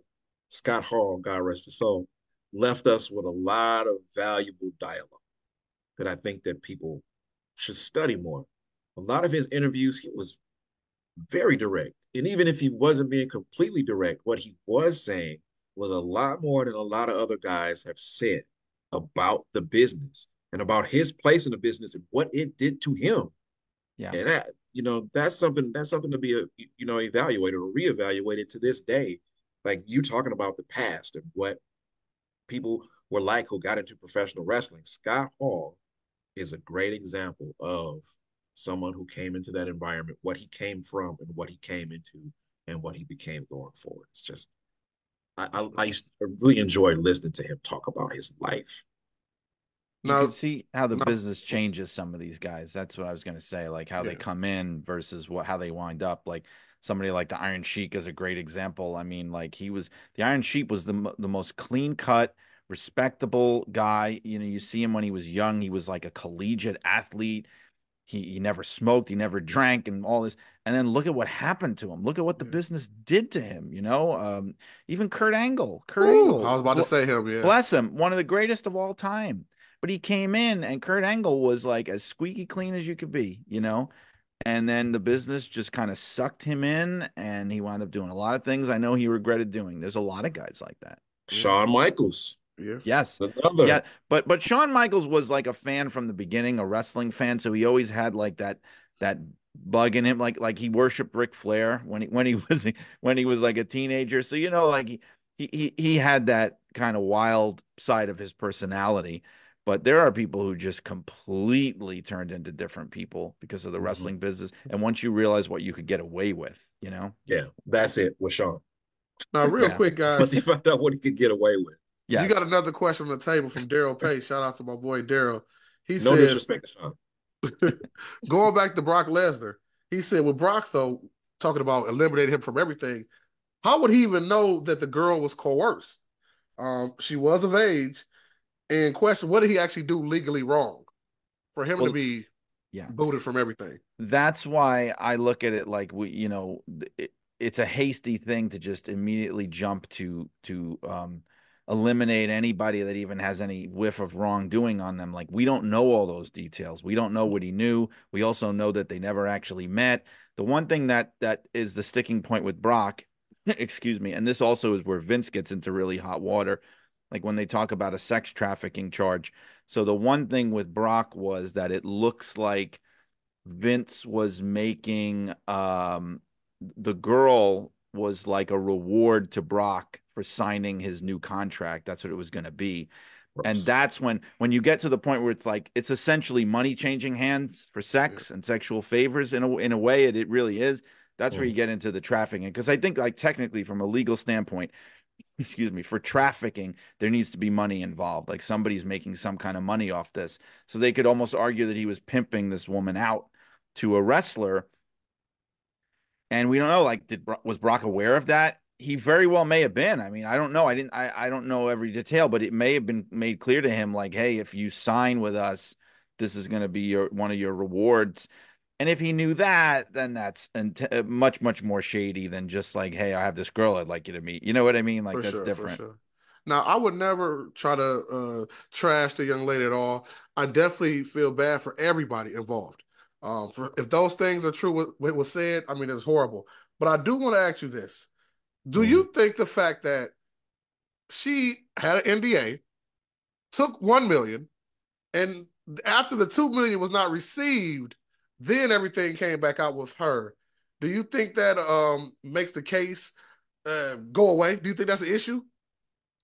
Scott Hall, God rest his soul, left us with a lot of valuable dialogue that I think that people should study more. A lot of his interviews, he was very direct. And even if he wasn't being completely direct, what he was saying was a lot more than a lot of other guys have said about the business and about his place in the business and what it did to him. Yeah. And that, you know, that's something, that's something to be, you know, evaluated or reevaluated to this day. Like, you talking about the past and what people were like who got into professional wrestling. Scott Hall is a great example of someone who came into that environment, what he came from and what he came into and what he became going forward. It's just, I I, I used to really enjoy listening to him talk about his life. You no, can see how the no. business changes some of these guys. That's what I was going to say, like how yeah. they come in versus what how they wind up. Like somebody like the Iron Sheik is a great example. I mean, like he was, the Iron Sheik was the, the most clean-cut, respectable guy. You know, you see him when he was young. He was like a collegiate athlete. He, he never smoked, he never drank and all this. And then look at what happened to him. Look at what the yeah. business did to him, you know? Um, even Kurt Angle. Kurt Ooh, Angle. I was about to say him, yeah. Bless him. One of the greatest of all time. But he came in and Kurt Angle was like as squeaky clean as you could be, you know? And then the business just kind of sucked him in and he wound up doing a lot of things I know he regretted doing. There's a lot of guys like that. Shawn Michaels. Yeah. Yes. Another. Yeah. But but Shawn Michaels was like a fan from the beginning, a wrestling fan. So he always had like that that bug in him. Like like he worshipped Ric Flair when he when he was when he was like a teenager. So, you know, like he, he he he had that kind of wild side of his personality. But there are people who just completely turned into different people because of the mm-hmm. wrestling business. And once you realize what you could get away with, you know? Yeah, that's it with Sean. Now, real yeah. quick, guys. Once he found out what he could get away with. Yeah. You got another question on the table from Daryl Pace. Shout out to my boy Daryl. He no says, disrespect to Sean. Going back to Brock Lesnar, he said, with Brock, though, talking about eliminating him from everything, how would he even know that the girl was coerced? Um, she was of age. And question, what did he actually do legally wrong for him well, to be yeah. booted from everything? That's why I look at it like, we, you know, it, it's a hasty thing to just immediately jump to to um, eliminate anybody that even has any whiff of wrongdoing on them. Like, we don't know all those details. We don't know what he knew. We also know that they never actually met. The one thing that that is the sticking point with Brock, excuse me, and this also is where Vince gets into really hot water, like when they talk about a sex trafficking charge. So the one thing with Brock was that it looks like Vince was making um, the girl was like a reward to Brock for signing his new contract. That's what it was going to be. Gross. And that's when, when you get to the point where it's like, it's essentially money changing hands for sex yeah. and sexual favors in a, in a way it, it really is. That's yeah. where you get into the trafficking. Cause I think like technically from a legal standpoint, excuse me, for trafficking, there needs to be money involved. Like somebody's making some kind of money off this. So they could almost argue that he was pimping this woman out to a wrestler. And we don't know, like, did was Brock aware of that? He very well may have been. I mean, I don't know. I didn't, I, I don't know every detail, but it may have been made clear to him, like, hey, if you sign with us, this is going to be your, one of your rewards. And if he knew that, then that's much, much more shady than just like, hey, I have this girl I'd like you to meet. You know what I mean? Like, for that's sure, different. Sure. Now, I would never try to uh, trash the young lady at all. I definitely feel bad for everybody involved. Um, for, if those things are true, what, what was said, I mean, it's horrible. But I do want to ask you this. Do mm. you think the fact that she had an N D A, took one million dollars, and after the two million dollars was not received, then everything came back out with her. Do you think that um, makes the case uh, go away? Do you think that's an issue?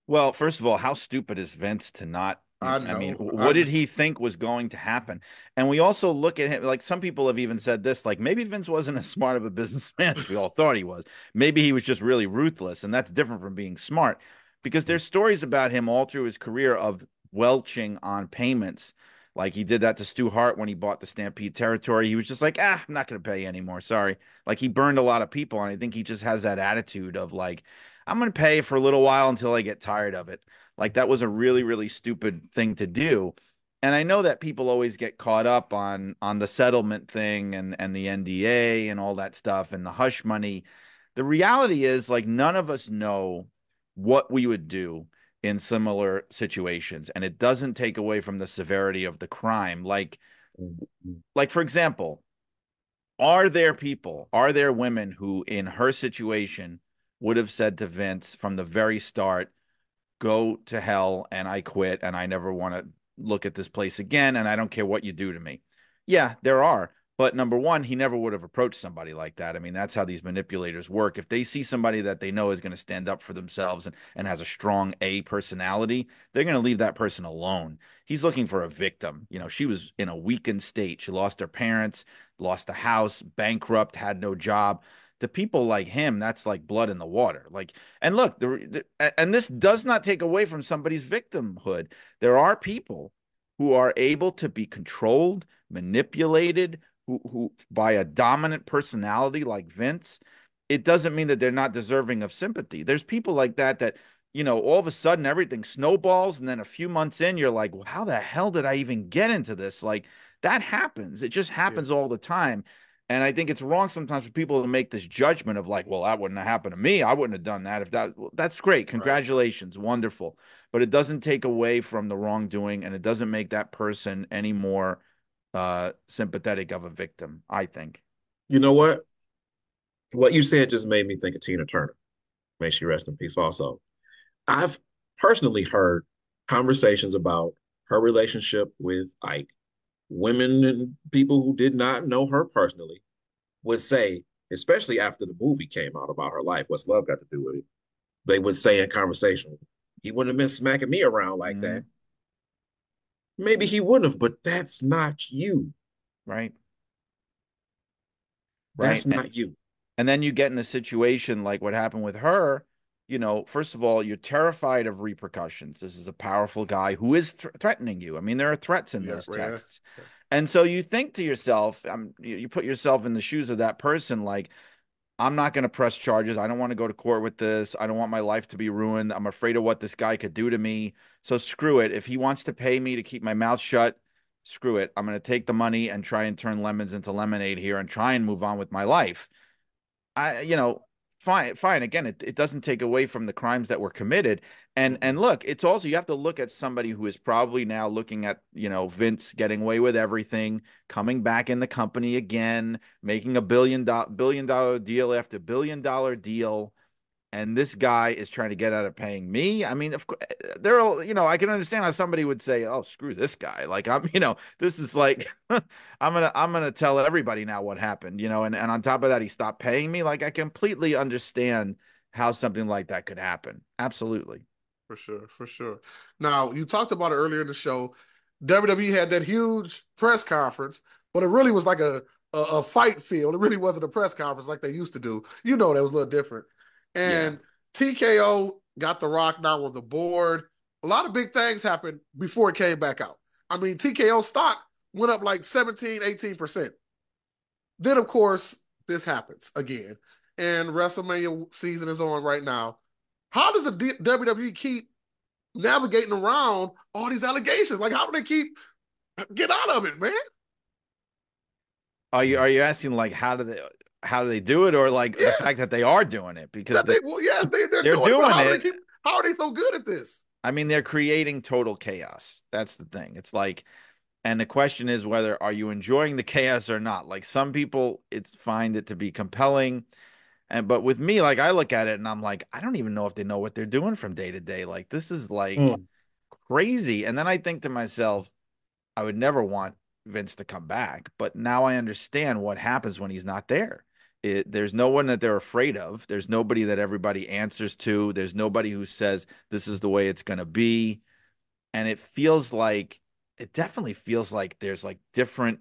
Well, first of all, how stupid is Vince to not? I, know. I mean, what I... did he think was going to happen? And we also look at him, like some people have even said this, like maybe Vince wasn't as smart of a businessman as we all thought he was. Maybe he was just really ruthless, and that's different from being smart, because there's stories about him all through his career of welching on payments. Like he did that to Stu Hart when he bought the Stampede territory. He was just like, ah, I'm not going to pay anymore. Sorry. Like he burned a lot of people. And I think he just has that attitude of like, I'm going to pay for a little while until I get tired of it. Like that was a really, really stupid thing to do. And I know that people always get caught up on, on the settlement thing and, and the N D A and all that stuff and the hush money. The reality is like none of us know what we would do in similar situations, and it doesn't take away from the severity of the crime. Like, like for example, are there people, are there women who in her situation would have said to Vince from the very start, go to hell and I quit and I never want to look at this place again and I don't care what you do to me? Yeah, there are. But number one, he never would have approached somebody like that. I mean, that's how these manipulators work. If they see somebody that they know is going to stand up for themselves and, and has a strong A personality, they're going to leave that person alone. He's looking for a victim. You know, she was in a weakened state. She lost her parents, lost the house, bankrupt, had no job. To people like him, that's like blood in the water. Like, and look, the, the, and this does not take away from somebody's victimhood. There are people who are able to be controlled, manipulated, Who, who by a dominant personality like Vince. It doesn't mean that they're not deserving of sympathy. There's people like that that, you know, all of a sudden everything snowballs, and then a few months in, you're like, well, how the hell did I even get into this? Like, that happens. It just happens yeah. all the time. And I think it's wrong sometimes for people to make this judgment of like, well, that wouldn't have happened to me. I wouldn't have done that. If that, well, that's great. Congratulations. Right. Wonderful. But it doesn't take away from the wrongdoing, and it doesn't make that person any more uh sympathetic of a victim. I think, you know, what what you said just made me think of Tina Turner. May she rest in peace. Also, I've personally heard conversations about her relationship with Ike. Women and people who did not know her personally would say, especially after the movie came out about her life, What's Love Got to Do with It, they would say in conversation. He wouldn't have been smacking me around like mm. that. Maybe he wouldn't have, but that's not you. Right. That's right. not and, you. And then you get in a situation like what happened with her. You know, first of all, you're terrified of repercussions. This is a powerful guy who is th threatening you. I mean, there are threats in yeah, those right. texts. Yeah. And so you think to yourself, um, you, you put yourself in the shoes of that person, like, I'm not going to press charges. I don't want to go to court with this. I don't want my life to be ruined. I'm afraid of what this guy could do to me. So screw it. If he wants to pay me to keep my mouth shut, screw it. I'm going to take the money and try and turn lemons into lemonade here and try and move on with my life. I, you know, fine, fine. Again, it, it doesn't take away from the crimes that were committed. And, and look, it's also, you have to look at somebody who is probably now looking at, you know, Vince getting away with everything, coming back in the company again, making a billion dollar, billion dollar deal after billion dollar deal. And this guy is trying to get out of paying me. I mean, of course, there are, you know, I can understand how somebody would say, oh, screw this guy. Like, I'm, you know, this is like, I'm going to, I'm going to tell everybody now what happened, you know, and, and on top of that, he stopped paying me. Like, I completely understand how something like that could happen. Absolutely. For sure. For sure. Now, you talked about it earlier in the show. W W E had that huge press conference, but it really was like a, a, a fight field. It really wasn't a press conference like they used to do. You know, that was a little different. And yeah. T K O got The Rock now on the board. A lot of big things happened before it came back out. I mean, T K O stock went up like seventeen, eighteen percent. Then, of course, this happens again. And WrestleMania season is on right now. How does the W W E keep navigating around all these allegations? Like, how do they keep get out of it, man? Are you, are you asking, like, how do they... how do they do it, or like yeah. the fact that they are doing it? Because they, they, well, yeah, they, they're, they're doing, doing how it. They keep, how are they so good at this? I mean, they're creating total chaos. That's the thing. It's like, and the question is whether are you enjoying the chaos or not? Like, some people it's find it to be compelling. And, but with me, like, I look at it and I'm like, I don't even know if they know what they're doing from day to day. Like, this is like mm. crazy. And then I think to myself, I would never want Vince to come back, but now I understand what happens when he's not there. It, there's no one that they're afraid of. There's nobody that everybody answers to. There's nobody who says this is the way it's going to be. And it feels like, it definitely feels like there's like different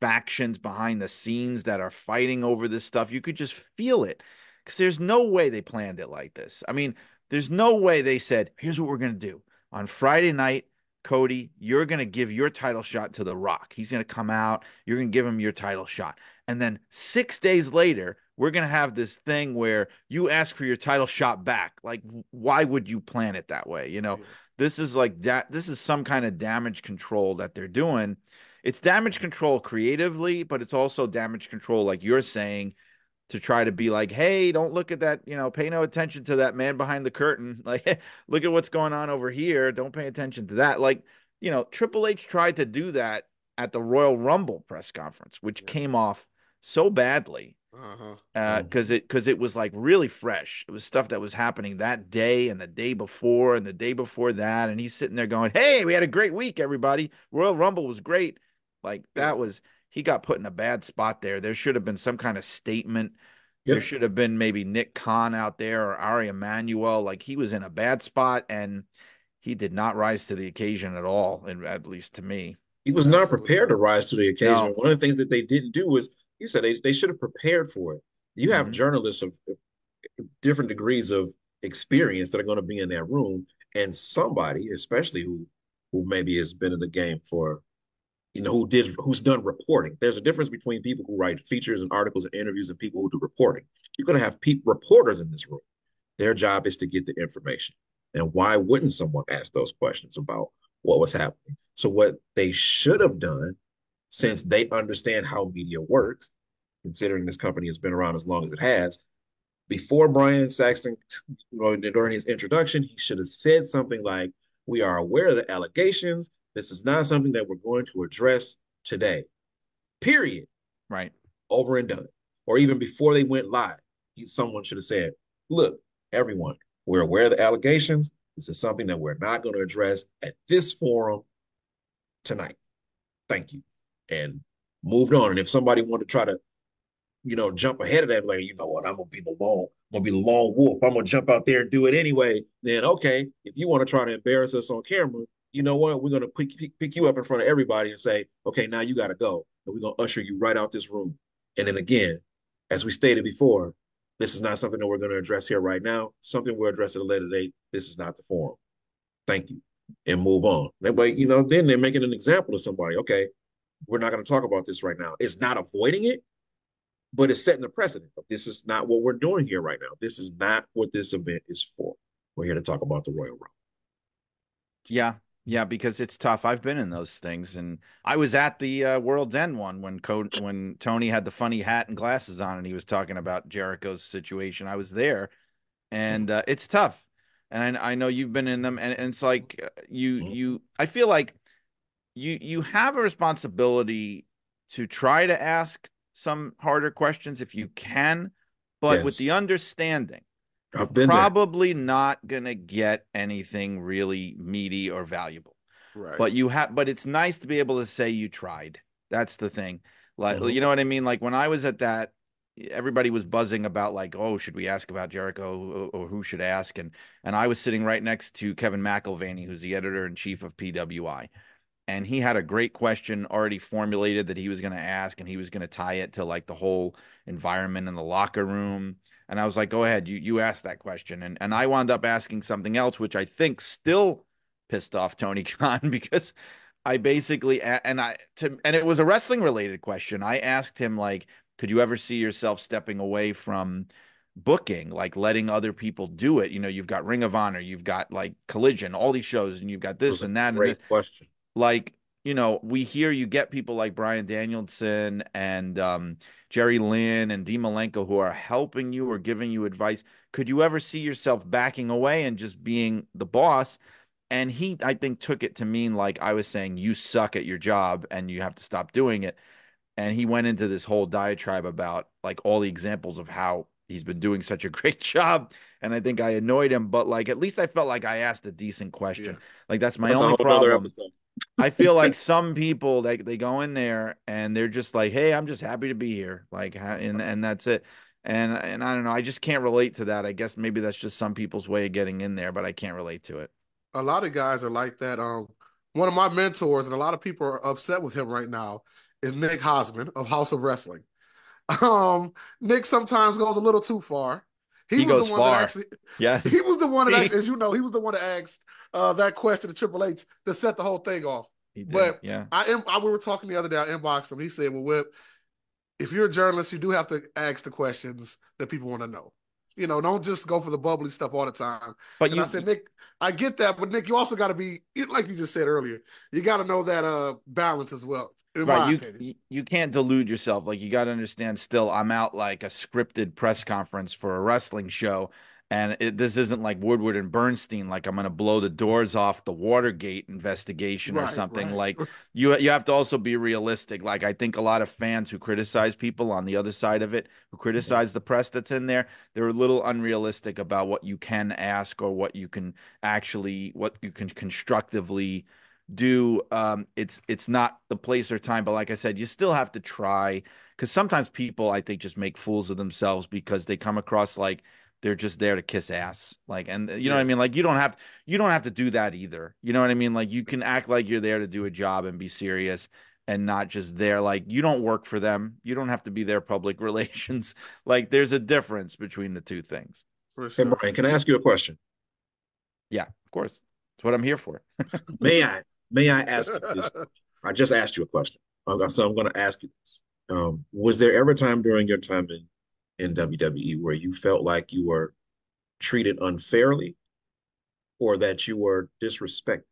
factions behind the scenes that are fighting over this stuff. You could just feel it, because there's no way they planned it like this. I mean, there's no way they said, here's what we're going to do. On Friday night, Cody, you're going to give your title shot to The Rock. He's going to come out. You're going to give him your title shot. And then six days later, we're going to have this thing where you ask for your title shot back. Like, why would you plan it that way? You know, yeah. this is like that. This is some kind of damage control that they're doing. It's damage control creatively, but it's also damage control, like you're saying, to try to be like, hey, don't look at that. You know, pay no attention to that man behind the curtain. Like, look at what's going on over here. Don't pay attention to that. Like, you know, Triple H tried to do that at the Royal Rumble press conference, which yeah. came off so badly because uh -huh. uh, mm. it because it was like really fresh. It was stuff that was happening that day and the day before and the day before that, and he's sitting there going, hey, we had a great week, everybody. Royal Rumble was great. Like, that was, he got put in a bad spot there. There should have been some kind of statement. Yep. There should have been maybe Nick Khan out there or Ari Emanuel. Like, he was in a bad spot and he did not rise to the occasion at all, and at least to me, he was Absolutely. not prepared to rise to the occasion. No. One of the things that they didn't do was, you said they, they should have prepared for it. You have mm-hmm. journalists of different degrees of experience that are going to be in that room. And somebody, especially who, who maybe has been in the game for, you know, who did, who's done reporting. There's a difference between people who write features and articles and interviews and people who do reporting. You're going to have people, reporters in this room. Their job is to get the information. And why wouldn't someone ask those questions about what was happening? So what they should have done, since they understand how media works, considering this company has been around as long as it has, before Brian Saxton, you know, during his introduction, he should have said something like, we are aware of the allegations. This is not something that we're going to address today, period. Right. Over and done. Or even before they went live, he, someone should have said, look, everyone, we're aware of the allegations. This is something that we're not going to address at this forum tonight. Thank you. And moved on. And if somebody wanted to try to you know, jump ahead of that. Like, you know what, I'm gonna be the lone, I'm gonna be the lone wolf. I'm gonna jump out there and do it anyway. Then okay, if you want to try to embarrass us on camera, you know what, we're gonna pick pick you up in front of everybody and say, okay, now you gotta go, and we're gonna usher you right out this room. And then again, as we stated before, this is not something that we're going to address here right now. Something we'll address at a later date. This is not the forum. Thank you. And move on. But, you know, then they're making an example of somebody. Okay, we're not going to talk about this right now. It's not avoiding it, but it's setting the precedent. This is not what we're doing here right now. This is not what this event is for. We're here to talk about the Royal Rumble. Yeah. Yeah, because it's tough. I've been in those things, and I was at the uh, World's End one when Co- when Tony had the funny hat and glasses on, and he was talking about Jericho's situation. I was there, and uh, it's tough. And I, I know you've been in them, and, and it's like you you. I feel like you you have a responsibility to try to ask some harder questions if you can, but yes, with the understanding I've been probably there. Not gonna get anything really meaty or valuable, right? But you have, but it's nice to be able to say you tried. That's the thing, like mm-hmm. you know what I mean. Like when I was at that, everybody was buzzing about like, oh, should we ask about Jericho or, or who should ask? And and I was sitting right next to Kevin McIlvaney, who's the editor in chief of P W I, and he had a great question already formulated that he was gonna ask, and he was gonna tie it to like the whole environment in the locker room. And I was like, go ahead, you you asked that question. And and I wound up asking something else, which I think still pissed off Tony Khan, because I basically, and I to, and it was a wrestling related question. I asked him, like, could you ever see yourself stepping away from booking, like letting other people do it? You know, you've got Ring of Honor, you've got like Collision, all these shows, and you've got this and that. Great and this. Question. Like, you know, we hear you get people like Brian Danielson and um, Jerry Lynn and Dean Malenko who are helping you or giving you advice. Could you ever see yourself backing away and just being the boss? And he, I think, took it to mean like I was saying, you suck at your job and you have to stop doing it. And he went into this whole diatribe about like all the examples of how he's been doing such a great job. And I think I annoyed him, but like at least I felt like I asked a decent question. Yeah. Like that's my that's only problem. I feel like some people like they, they go in there and they're just like, hey, I'm just happy to be here. Like, and, and that's it. And, and I don't know. I just can't relate to that. I guess maybe that's just some people's way of getting in there, but I can't relate to it. A lot of guys are like that. Um, one of my mentors, and a lot of people are upset with him right now, is Nick Hosman of House of Wrestling. Um, Nick sometimes goes a little too far. He, he was the one far. that actually, yes. he was the one that, as you know, he was the one that asked uh, that question to Triple H that set the whole thing off. He did, but yeah. I am. I, we were talking the other day. I inboxed him. He said, "Well, Whip, if you're a journalist, you do have to ask the questions that people want to know. You know, don't just go for the bubbly stuff all the time." But and you, I said, Nick, I get that, but Nick, you also got to be like you just said earlier. You got to know that uh, balance as well. Right, you, you can't delude yourself. Like, you got to understand still, I'm out like a scripted press conference for a wrestling show. And it, this isn't like Woodward and Bernstein, like I'm going to blow the doors off the Watergate investigation right, or something. Right. Like you you have to also be realistic. Like I think a lot of fans who criticize people on the other side of it, who criticize yeah. the press that's in there, they're a little unrealistic about what you can ask or what you can actually, what you can constructively do. Um, it's it's not the place or time, but like I said, you still have to try, because sometimes people, I think, just make fools of themselves because they come across like they're just there to kiss ass. Like, and you know what I mean? Like you don't have, you don't have to do that either. You know what I mean? Like you can act like you're there to do a job and be serious and not just there. Like you don't work for them. You don't have to be their public relations. Like there's a difference between the two things. Hey, Brian, can I ask you a question? Yeah, of course. That's what I'm here for. May I, may I ask you this? I just asked you a question. So I'm going to ask you this. Um, was there ever a time during your time in in W W E where you felt like you were treated unfairly or that you were disrespected?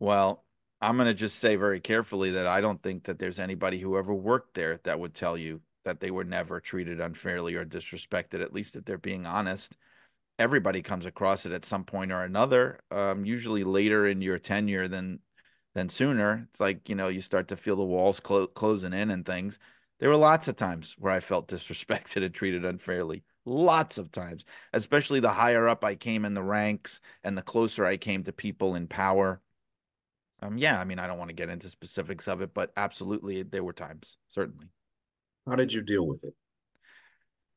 Well, I'm going to just say very carefully that I don't think that there's anybody who ever worked there that would tell you that they were never treated unfairly or disrespected, at least if they're being honest. Everybody comes across it at some point or another, um, usually later in your tenure than, than sooner. It's like, you know, you start to feel the walls clo- closing in and things. There were lots of times where I felt disrespected and treated unfairly. Lots of times, especially the higher up I came in the ranks and the closer I came to people in power. Um, yeah, I mean, I don't want to get into specifics of it, but absolutely, there were times, certainly. How did you deal with it?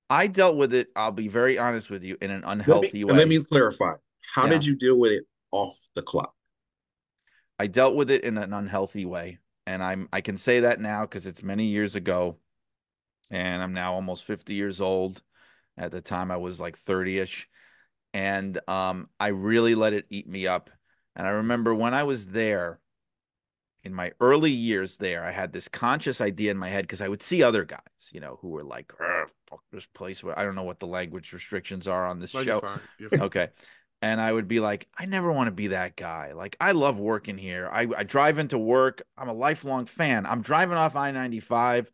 I dealt with it, I'll be very honest with you, in an unhealthy let me, way. Let me clarify. How yeah. did you deal with it off the clock? I dealt with it in an unhealthy way, and I'm I can say that now because it's many years ago, and I'm now almost fifty years old. At the time, I was like thirty-ish, and um, I really let it eat me up. And I remember when I was there, in my early years there, I had this conscious idea in my head because I would see other guys, you know, who were like, fuck this place. Where I don't know what the language restrictions are on this no, show. You're fine. You're fine. Okay. And I would be like, I never want to be that guy. Like, I love working here. I, I drive into work. I'm a lifelong fan. I'm driving off I ninety-five.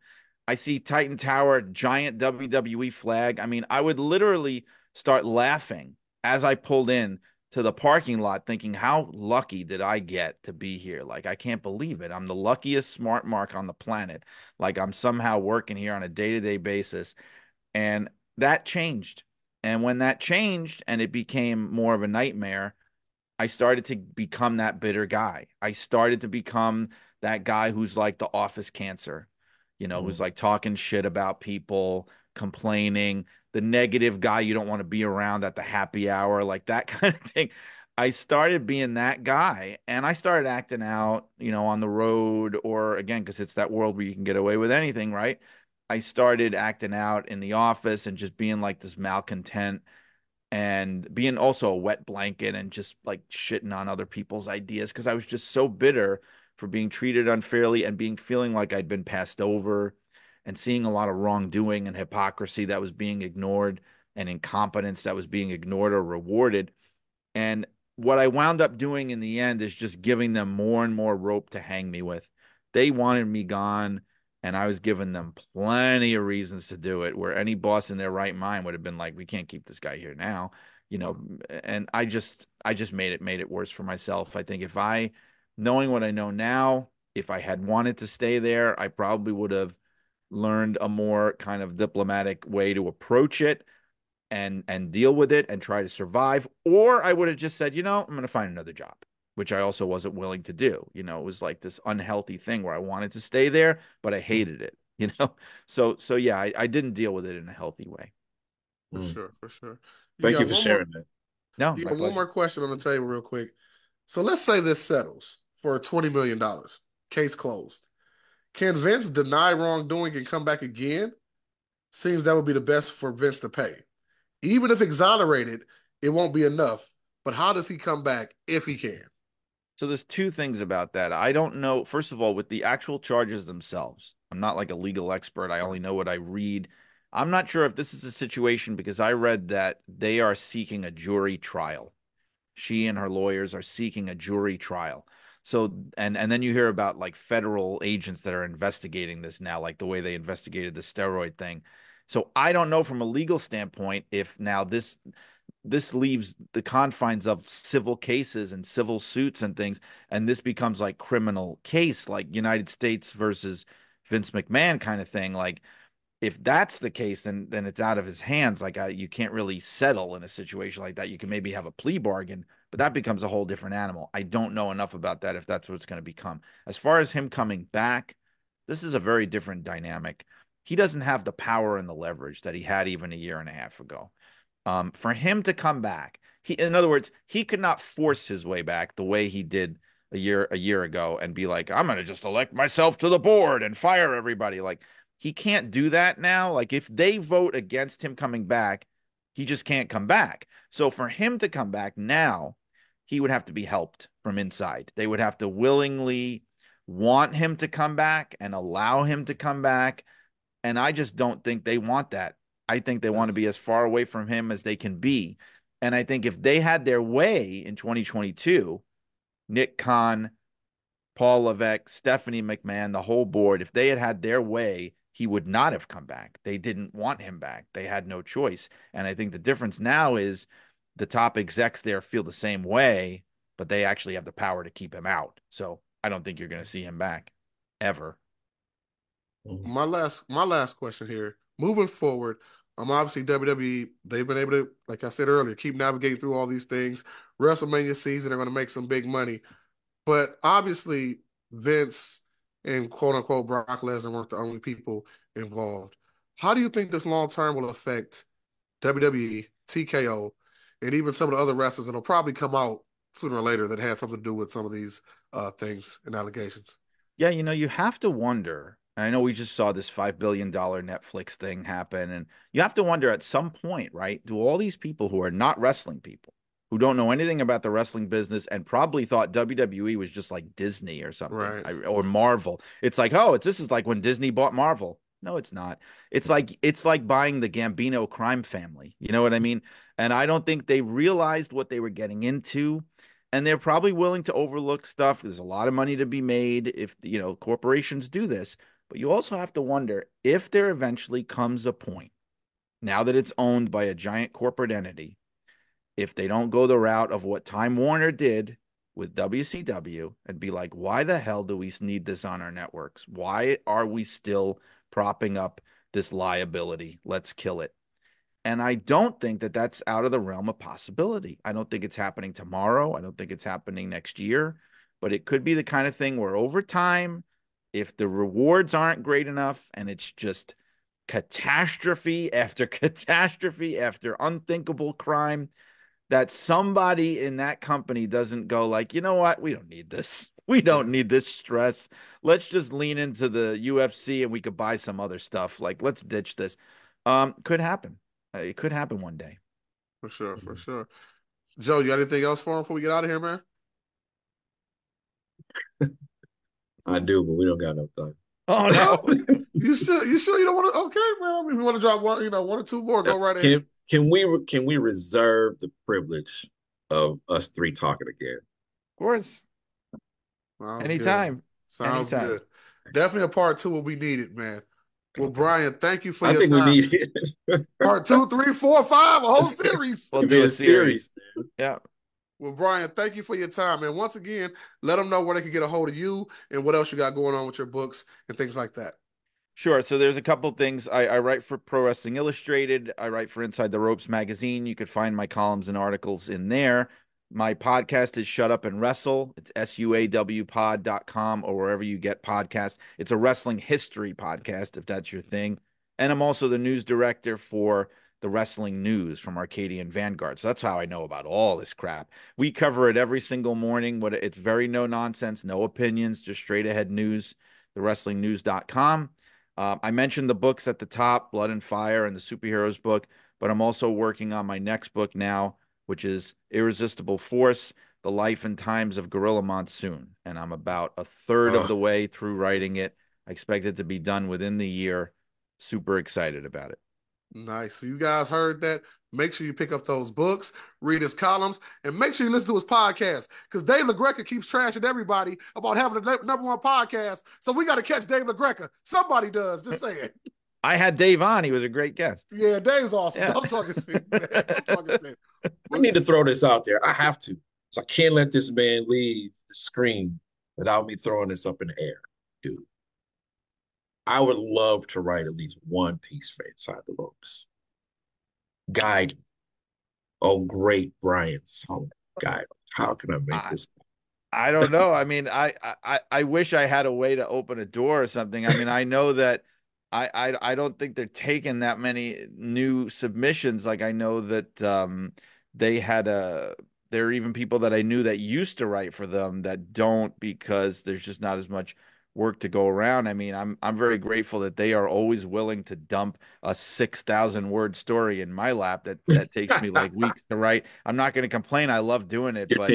I see Titan Tower, giant W W E flag. I mean, I would literally start laughing as I pulled in to the parking lot thinking, how lucky did I get to be here? Like, I can't believe it. I'm the luckiest smart mark on the planet. Like, I'm somehow working here on a day-to-day basis. And that changed. And when that changed and it became more of a nightmare, I started to become that bitter guy. I started to become that guy who's like the office cancer. You know, mm-hmm. who's like talking shit about people, complaining, the negative guy you don't want to be around at the happy hour, like that kind of thing. I started being that guy, and I started acting out, you know, on the road, or again, because it's that world where you can get away with anything, right? I started acting out in the office and just being like this malcontent and being also a wet blanket and just like shitting on other people's ideas because I was just so bitter for being treated unfairly and being feeling like I'd been passed over and seeing a lot of wrongdoing and hypocrisy that was being ignored and incompetence that was being ignored or rewarded. And what I wound up doing in the end is just giving them more and more rope to hang me with. They wanted me gone, and I was giving them plenty of reasons to do it, where any boss in their right mind would have been like, we can't keep this guy here now, you know. And I just I just made it made it worse for myself. I think if I knowing what I know now, if I had wanted to stay there, I probably would have learned a more kind of diplomatic way to approach it and and deal with it and try to survive. Or I would have just said, you know, I'm going to find another job, which I also wasn't willing to do. You know, it was like this unhealthy thing where I wanted to stay there, but I hated it, you know? So, so yeah, I, I didn't deal with it in a healthy way. For mm. sure, for sure. Thank you, you for sharing more, that. No, you got one more question on the table real quick. So let's say this settles for twenty million dollars. Case closed. Can Vince deny wrongdoing and come back again? Seems that would be the best for Vince to pay. Even if exonerated, it won't be enough. But how does he come back if he can? So there's two things about that. I don't know. First of all, with the actual charges themselves, I'm not like a legal expert. I only know what I read. I'm not sure if this is a situation because I read that they are seeking a jury trial. She and her lawyers are seeking a jury trial. So, and, and then you hear about like federal agents that are investigating this now, like the way they investigated the steroid thing. So I don't know from a legal standpoint, if now this, this leaves the confines of civil cases and civil suits and things, and this becomes like criminal case, like United States versus Vince McMahon kind of thing. Like if that's the case, then, then it's out of his hands. Like I, you can't really settle in a situation like that. You can maybe have a plea bargain, but that becomes a whole different animal. I don't know enough about that if that's what it's going to become. As far as him coming back, this is a very different dynamic. He doesn't have the power and the leverage that he had even a year and a half ago. Um, for him to come back, he, in other words, he could not force his way back the way he did a year a year ago and be like, I'm going to just elect myself to the board and fire everybody. Like, he can't do that now. Like, if they vote against him coming back, he just can't come back. So for him to come back now, he would have to be helped from inside. They would have to willingly want him to come back and allow him to come back. And I just don't think they want that. I think they want to be as far away from him as they can be. And I think if they had their way in twenty twenty-two, Nick Khan, Paul Levesque, Stephanie McMahon, the whole board, if they had had their way, he would not have come back. They didn't want him back. They had no choice. And I think the difference now is the top execs there feel the same way, but they actually have the power to keep him out. So I don't think you're going to see him back ever. My last, my last question here, moving forward, um, obviously W W E, they've been able to, like I said earlier, keep navigating through all these things. WrestleMania season, they're going to make some big money. But obviously, Vince and quote-unquote Brock Lesnar weren't the only people involved. How do you think this long-term will affect W W E, T K O, and even some of the other wrestlers that will probably come out sooner or later that had something to do with some of these uh, things and allegations? Yeah, you know, you have to wonder, and I know we just saw this five billion dollars Netflix thing happen, and you have to wonder at some point, right, do all these people who are not wrestling people, who don't know anything about the wrestling business and probably thought W W E was just like Disney or something, right, or Marvel. It's like, oh, it's, this is like when Disney bought Marvel. No, it's not. It's like, it's like buying the Gambino crime family. You know what I mean? And I don't think they realized what they were getting into, and they're probably willing to overlook stuff. There's a lot of money to be made if, you know, corporations do this, but you also have to wonder if there eventually comes a point now that it's owned by a giant corporate entity, if they don't go the route of what Time Warner did with W C W and be like, why the hell do we need this on our networks? Why are we still propping up this liability? Let's kill it. And I don't think that that's out of the realm of possibility. I don't think it's happening tomorrow. I don't think it's happening next year, but it could be the kind of thing where over time, if the rewards aren't great enough and it's just catastrophe after catastrophe after unthinkable crime, that somebody in that company doesn't go like, you know what? We don't need this. We don't need this stress. Let's just lean into the U F C and we could buy some other stuff. Like, let's ditch this. Um, could happen. It could happen one day. For sure, for sure. Joe, you got anything else for him before we get out of here, man? I do, but we don't got enough time. Oh, no. you sure you sure you don't want to? Okay, man. I mean, if you want to drop one, you know, one or two more, go right in. Can we can we reserve the privilege of us three talking again? Of course. Sounds Anytime. Good. Sounds Anytime. good. Definitely a part two will be needed, man. Well, Brian, thank you for I your think time. We need it. Part two, three, four, five, a whole series. We'll do a series. Man. Yeah. Well, Brian, thank you for your time. And once again, let them know where they can get a hold of you and what else you got going on with your books and things like that. Sure. So there's a couple things. I, I write for Pro Wrestling Illustrated. I write for Inside the Ropes magazine. You could find my columns and articles in there. My podcast is Shut Up and Wrestle. It's S U A W pod dot com or wherever you get podcasts. It's a wrestling history podcast, if that's your thing. And I'm also the news director for the wrestling news from Arcadian Vanguard. So that's how I know about all this crap. We cover it every single morning. It's very no nonsense, no opinions, just straight ahead news, the wrestling news dot com. Uh, I mentioned the books at the top, Blood and Fire and the Superheroes book, but I'm also working on my next book now, which is Irresistible Force, The Life and Times of Gorilla Monsoon. And I'm about a third oh. of the way through writing it. I expect it to be done within the year. Super excited about it. Nice. So you guys heard that. Make sure you pick up those books, read his columns, and make sure you listen to his podcast, because Dave LaGreca keeps trashing everybody about having the number one podcast. So we got to catch Dave LaGreca. Somebody does. Just saying. I had Dave on. He was a great guest. Yeah, Dave's awesome. Yeah. I'm talking shit, man. I'm talking shit. We need to throw this out there. I have to. So I can't let this man leave the screen without me throwing this up in the air, dude. I would love to write at least one piece for Inside the Ropes. Guide. Oh, great Brian Song. Guide. How can I make I, this? I don't know. I mean, I, I I wish I had a way to open a door or something. I mean, I know that I, I I don't think they're taking that many new submissions. Like, I know that um they had a there are even people that I knew that used to write for them that don't, because there's just not as much work to go around. I mean, I'm I'm very grateful that they are always willing to dump a six thousand word story in my lap that that takes me like weeks to write. I'm not going to complain. I love doing it, but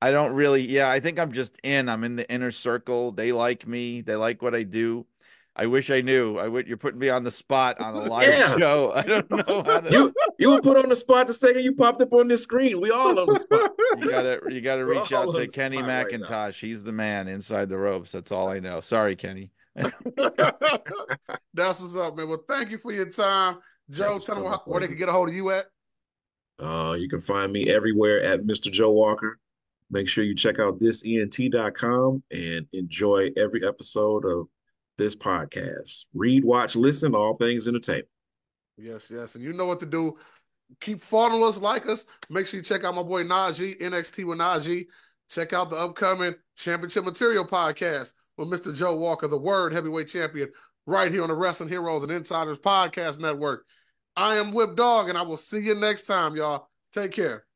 I don't really. Yeah, I think I'm just in. I'm in the inner circle. They like me. They like what I do. I wish I knew. I would. You're putting me on the spot on a live yeah. show. I don't know how to. You you were put on the spot the second you popped up on this screen. We all on the spot. You gotta you gotta We're reach out to Kenny McIntosh. Right, he's the man. Inside the Ropes. That's all I know. Sorry, Kenny. That's what's up, man. Well, thank you for your time, Joe. Thanks, tell them where they can get a hold of you at. Uh, you can find me everywhere at Mister Joe Walker. Make sure you check out this E N T dot com and enjoy every episode of this podcast. Read, watch, listen, all things entertainment. Yes, yes. And you know what to do. Keep following us, like us. Make sure you check out my boy Najee, N X T with Najee. Check out the upcoming Championship Material Podcast with Mister Joe Walker, the Word Heavyweight Champion, right here on the Wrestling Heroes and Insiders Podcast Network. I am Whip Dog, and I will see you next time, y'all. Take care.